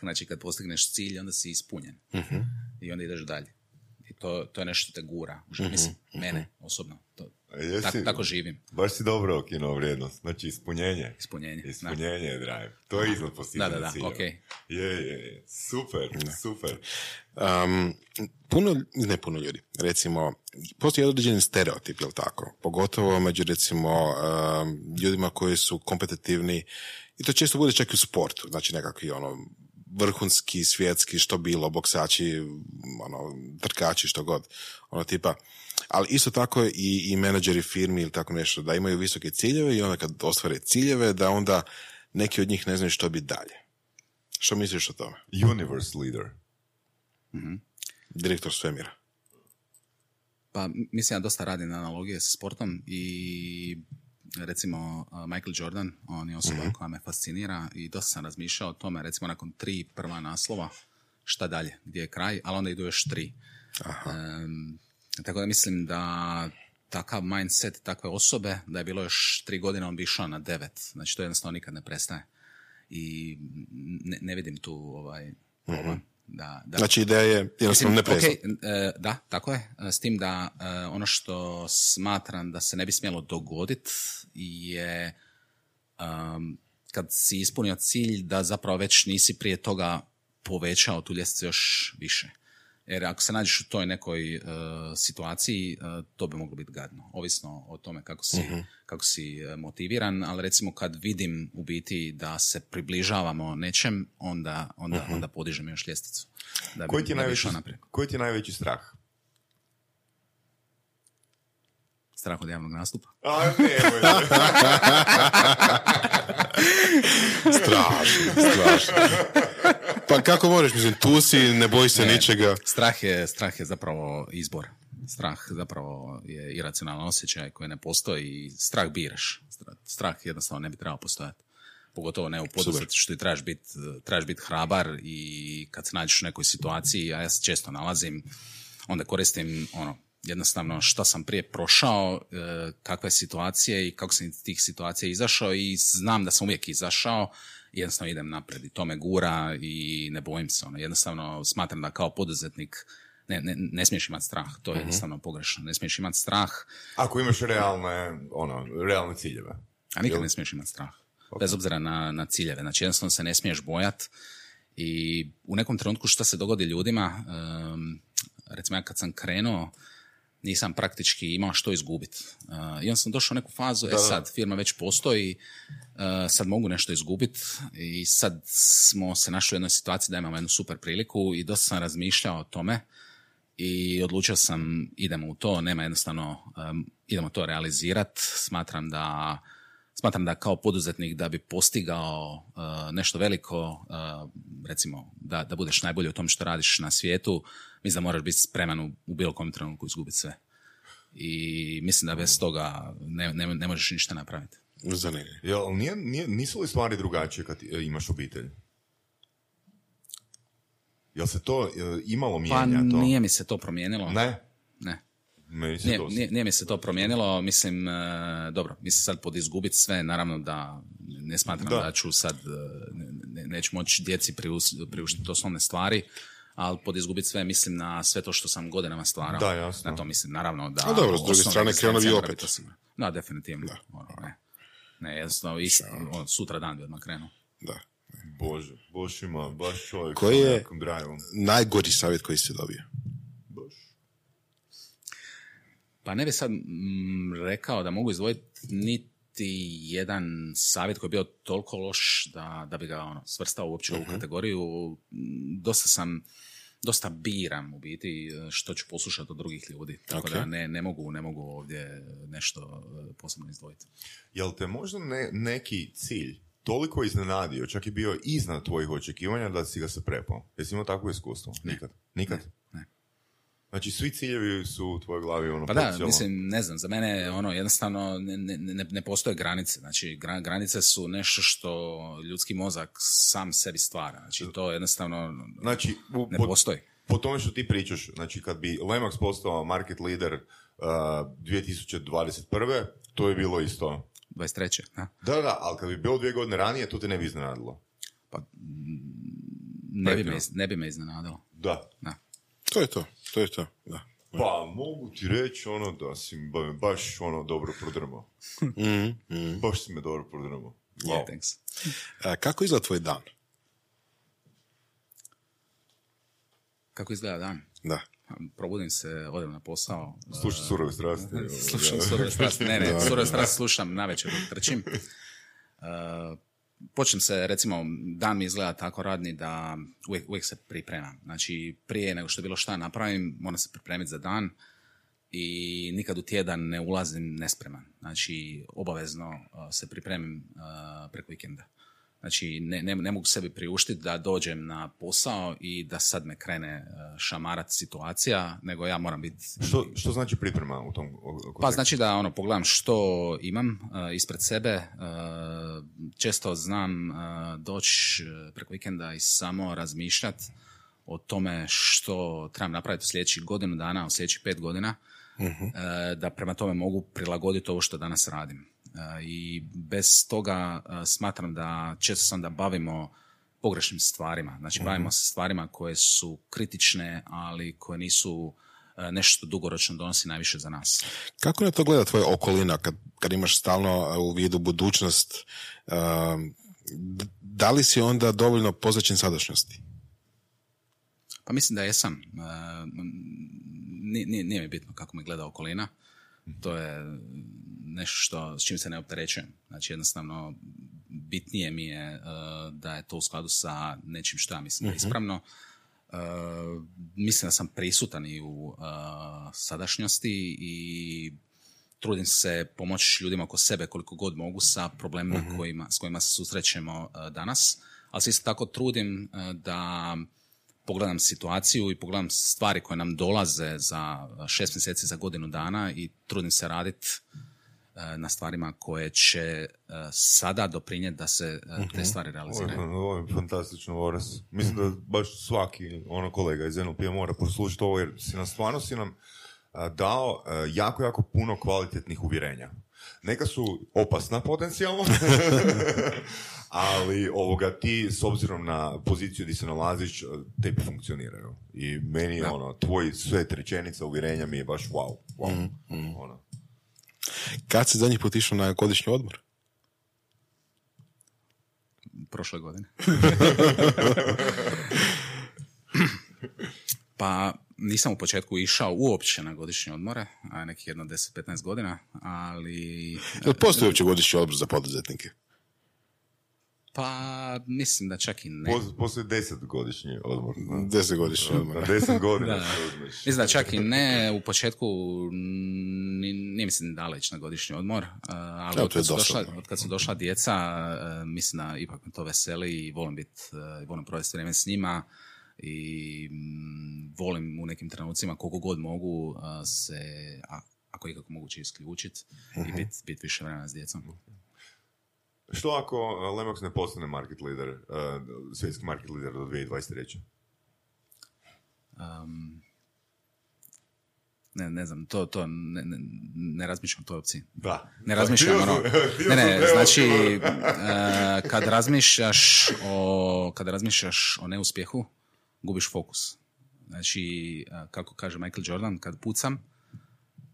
Znači kad postigneš cilj, onda si ispunjen. Uh-huh. I onda ideš dalje. To, to je nešto te gura, uh-huh, mislim, uh-huh. Mene osobno, to, jesi, tako, tako živim. Baš si dobro okinuo vrijednost, znači ispunjenje. Ispunjenje, ispunjenje je drive, to je iznad postizanja cilja. Da, da, da, okej. Okay. Je, je, je, super, da. Super. Um, puno, ne puno ljudi, recimo, postoji određeni stereotip, jel tako? Pogotovo među, recimo, um, ljudima koji su kompetitivni, i to često bude čak i u sportu, znači nekakvi ono... vrhunski, svjetski, što bilo, boksači, ono, trkači, što god, ono tipa. Ali isto tako i, i menadžeri firmi ili tako nešto, da imaju visoke ciljeve i onda kad ostvare ciljeve, da onda neki od njih ne znaju što bi dalje. Što misliš o tome? Universe leader. Mm-hmm. Direktor svemira. Pa, mislim, ja dosta radim na analogije sa sportom i... recimo Michael Jordan, on je osoba mm-hmm. koja me fascinira i dosta sam razmišljao o tome, recimo nakon tri prva naslova, šta dalje, gdje je kraj, ali onda idu još tri. Aha. Um, tako da mislim da takav mindset takve osobe, da je bilo još tri godine, on bi išao na devet. Znači to jednostavno nikad ne prestaje. I ne, ne vidim tu ovaj problem. Mm-hmm. Da, da. Znači ideja je jednostavno ne prestati. Okay, da, tako je. S tim da ono što smatram da se ne bi smjelo dogoditi je um, kad si ispunio cilj da zapravo već nisi prije toga povećao tu ljestvicu još više. Jer ako se nađeš u toj nekoj uh, situaciji, uh, to bi moglo biti gadno. Ovisno o tome kako si, uh-huh. kako si motiviran, ali recimo kad vidim u biti da se približavamo nečem, onda, onda, uh-huh. onda podižem još ljestvicu. Da koji, ti najveći, koji ti je najveći strah? Strah od javnog nastupa. A, nemoj. Strašno, strašno. Pa kako možeš, mislim, tu si, ne boji se ne, ničega. Strah je, strah je zapravo izbor. Strah zapravo je iracionalan osjećaj koji ne postoji i strah biraš. Strah jednostavno ne bi trebao postojati. Pogotovo ne u poduzetništvu, trebaš biti bit hrabar i kad se nađeš u nekoj situaciji, a ja se često nalazim, onda koristim ono, jednostavno šta sam prije prošao, kakve situacije i kako sam iz tih situacija izašao i znam da sam uvijek izašao. Jednostavno idem naprijed i to me gura i ne bojim se. Ono. Jednostavno smatram da kao poduzetnik ne, ne, ne smiješ imati strah. To je uh-huh. jednostavno pogrešno. Ne smiješ imati strah. Ako imaš realne, ono, realne ciljeve. A nikad ne smiješ imati strah. Okay. Bez obzira na, na ciljeve. Znači jednostavno se ne smiješ bojati. I u nekom trenutku što se dogodi ljudima, um, recimo ja kad sam krenuo, nisam praktički imao što izgubiti. Uh, I onda sam došao u neku fazu, da. e sad, firma već postoji, uh, sad mogu nešto izgubiti i sad smo se našli u jednoj situaciji da imamo jednu super priliku i dosta sam razmišljao o tome i odlučio sam idemo u to, nema jednostavno, um, idemo to realizirati. Smatram da, smatram da kao poduzetnik da bi postigao uh, nešto veliko, uh, recimo da, da budeš najbolji u tom što radiš na svijetu, mislim da moraš biti spreman u, u bilo kom trenutku izgubiti sve. I mislim da bez toga ne, ne, ne možeš ništa napraviti. Zanimljivo. Jel, nije, nije, nisu li stvari drugačije kad imaš obitelj? Jel se to jel, imalo mijenja? Pa to? Nije mi se to promijenilo. Ne? Ne. Meni se nije, to... nije, nije mi se to promijenilo. Mislim, e, dobro, mislim sad pod izgubiti sve, naravno da ne smatram da, da ću sad, ne, neću moći djeci priuštiti osnovne stvari, ali pod izgubiti sve mislim na sve to što sam godinama stvarao. Da, jasno. Na to mislim, naravno da... A dobro, s druge strane krenuo bi opet. Da, definitivno. Da. Ono, ne, ne jednostavno, ist, ono, sutra dan bi odmah krenuo. Da. Bože, Bož ima baš čovjek. Koji je najgori savjet koji ste dobio? Bož. Pa ne bi sad m, rekao da mogu izdvojiti niti jedan savjet koji je bio toliko loš da, da bi ga ono, svrstao uopće uh-huh. u kategoriju. Dosta sam, dosta biram u biti što ću poslušati od drugih ljudi. Tako okay. da ne, ne, mogu, ne mogu ovdje nešto posebno izdvojiti. Jel te možda ne, neki cilj toliko iznenadio, čak je bio iznad tvojih očekivanja da si ga se prepao? Jesi imao takvo iskustvo? Ne. Nikad? Nikad? Ne. Ne. Znači, svi ciljevi su u tvojoj glavi ono... Pa da, potcijelo. Mislim, ne znam, za mene ono, jednostavno ne, ne, ne postoje granice. Znači, gra, granice su nešto što ljudski mozak sam sebi stvara. Znači, to jednostavno znači, u, ne po, postoji. Po tome što ti pričaš, znači, kad bi Lemax postao market leader uh, dvije tisuće dvadeset prve, to je bilo isto... dvadeset treće Ha? Da, da, ali kad bi bilo dvije godine ranije, to te ne bi iznenadilo. Pa, ne, bi me, ne bi me iznenadilo. Da. da. To je to, to je to, da. Pa, mogu ti reći ono da si me baš ono dobro prodrmao. Mm-hmm. Baš si me dobro prodrmao. Wow. Yeah, thanks. A, kako izgleda tvoj dan? Kako izgleda dan? Da. Probudim se, odem na posao. Slušam Surove strasti. Slušam Surove strasti, ne, ne, Surove strasti slušam navečer dok trčim. Uh, počnem se, recimo, dan mi izgleda tako radni da uvijek, uvijek se pripremam. Znači, prije nego što bilo šta napravim, moram se pripremiti za dan i nikad u tjedan ne ulazim nespreman. Znači, obavezno se pripremim uh, preko vikenda. Znači, ne, ne, ne mogu sebi priuštiti da dođem na posao i da sad me krene šamarat situacija, nego ja moram biti... Što, što znači priprema u tom kontekstu? Pa znači da ono, pogledam što imam uh, ispred sebe. Uh, često znam uh, doći preko vikenda i samo razmišljati o tome što trebam napraviti u sljedećih godinu dana, u sljedećih pet godina, uh-huh. uh, da prema tome mogu prilagoditi ovo što danas radim. I bez toga smatram da često sam da bavimo pogrešnim stvarima. Znači, bavimo se stvarima koje su kritične, ali koje nisu nešto dugoročno donosi najviše za nas. Kako na to gleda tvoja okolina kad, kad imaš stalno u vidu budućnost? Da li si onda dovoljno posvećen sadašnjosti? Pa mislim da jesam. Nije, nije, nije mi bitno kako me gleda okolina. To je nešto što, s čim se ne opterećujem. Znači, jednostavno, bitnije mi je uh, da je to u skladu sa nečim što ja mislim da je ispravno. Uh, mislim da sam prisutan i u uh, sadašnjosti i trudim se pomoći ljudima oko sebe koliko god mogu sa problemima uh-huh. kojima, s kojima se susrećemo uh, danas. Ali se isto tako trudim uh, da pogledam situaciju i pogledam stvari koje nam dolaze za šest mjeseci, za godinu dana i trudim se raditi na stvarima koje će sada doprinijeti da se te stvari realiziraju. Ovo, ovo je fantastično, Voras. Mislim da baš svaki ono kolega iz en el pea mora poslušati ovo jer si nam stvarno si nam dao jako, jako puno kvalitetnih uvjerenja. Neka su opasna potencijalno, ali ovoga ti s obzirom na poziciju gdje se nalaziš, tebi funkcioniraju. I meni je ono, tvoj svet rečenica uvjerenja mi je baš wow. wow. Mm-hmm. Ono. Kad si zadnji put išao na godišnji odmor? Prošle godine. Pa nisam u početku išao uopće na godišnje odmore, nekih jedno deset do petnaest godina, ali... Jel postoji uopće godišnji odmor za poduzetnike? Pa, mislim da čak i ne. Postoji deset godišnji odmor. Deset godišnji odmor. Deset godina. Da. Mislim da čak i ne, u početku nije mislim dala ići na godišnji odmor, ali ja, od, kad došla, od kad su došla djeca, mislim da ipak me to veseli i volim biti, volim provesti vrijeme s njima i volim u nekim trenucima koliko god mogu se, ako ikako moguće, isključiti uh-huh. i biti bit više vremena s djecom. Što ako Lemax ne postane market leader, uh, svjetski market leader do dvije tisuće dvadeset treće? Um, ne, ne znam, to, to ne, ne, ne razmišljam o toj opciji. Da. Ne razmišljam o... Ne, ne, znači, uh, kad razmišljaš o, kad razmišljaš o neuspjehu, gubiš fokus. Znači, uh, kako kaže Michael Jordan, kad pucam, uh,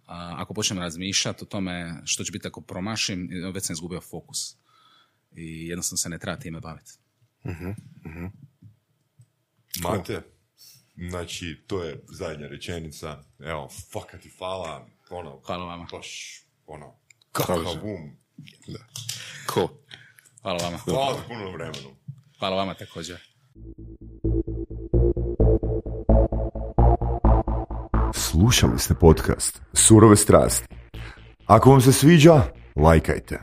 ako počnem razmišljati o tome što će biti ako promašim, već sam izgubio fokus. I jednostavno se ne treba time baviti. Uh-huh, uh-huh. Mate, znači, to je zadnja rečenica. Evo, faka ti hvala. Ono, hvala vama. Baš, ono, kakav bum. Cool. Hvala vama. Hvala puno vremenu. Hvala vama također. Slušali ste podcast Surove strasti. Ako vam se sviđa, lajkajte.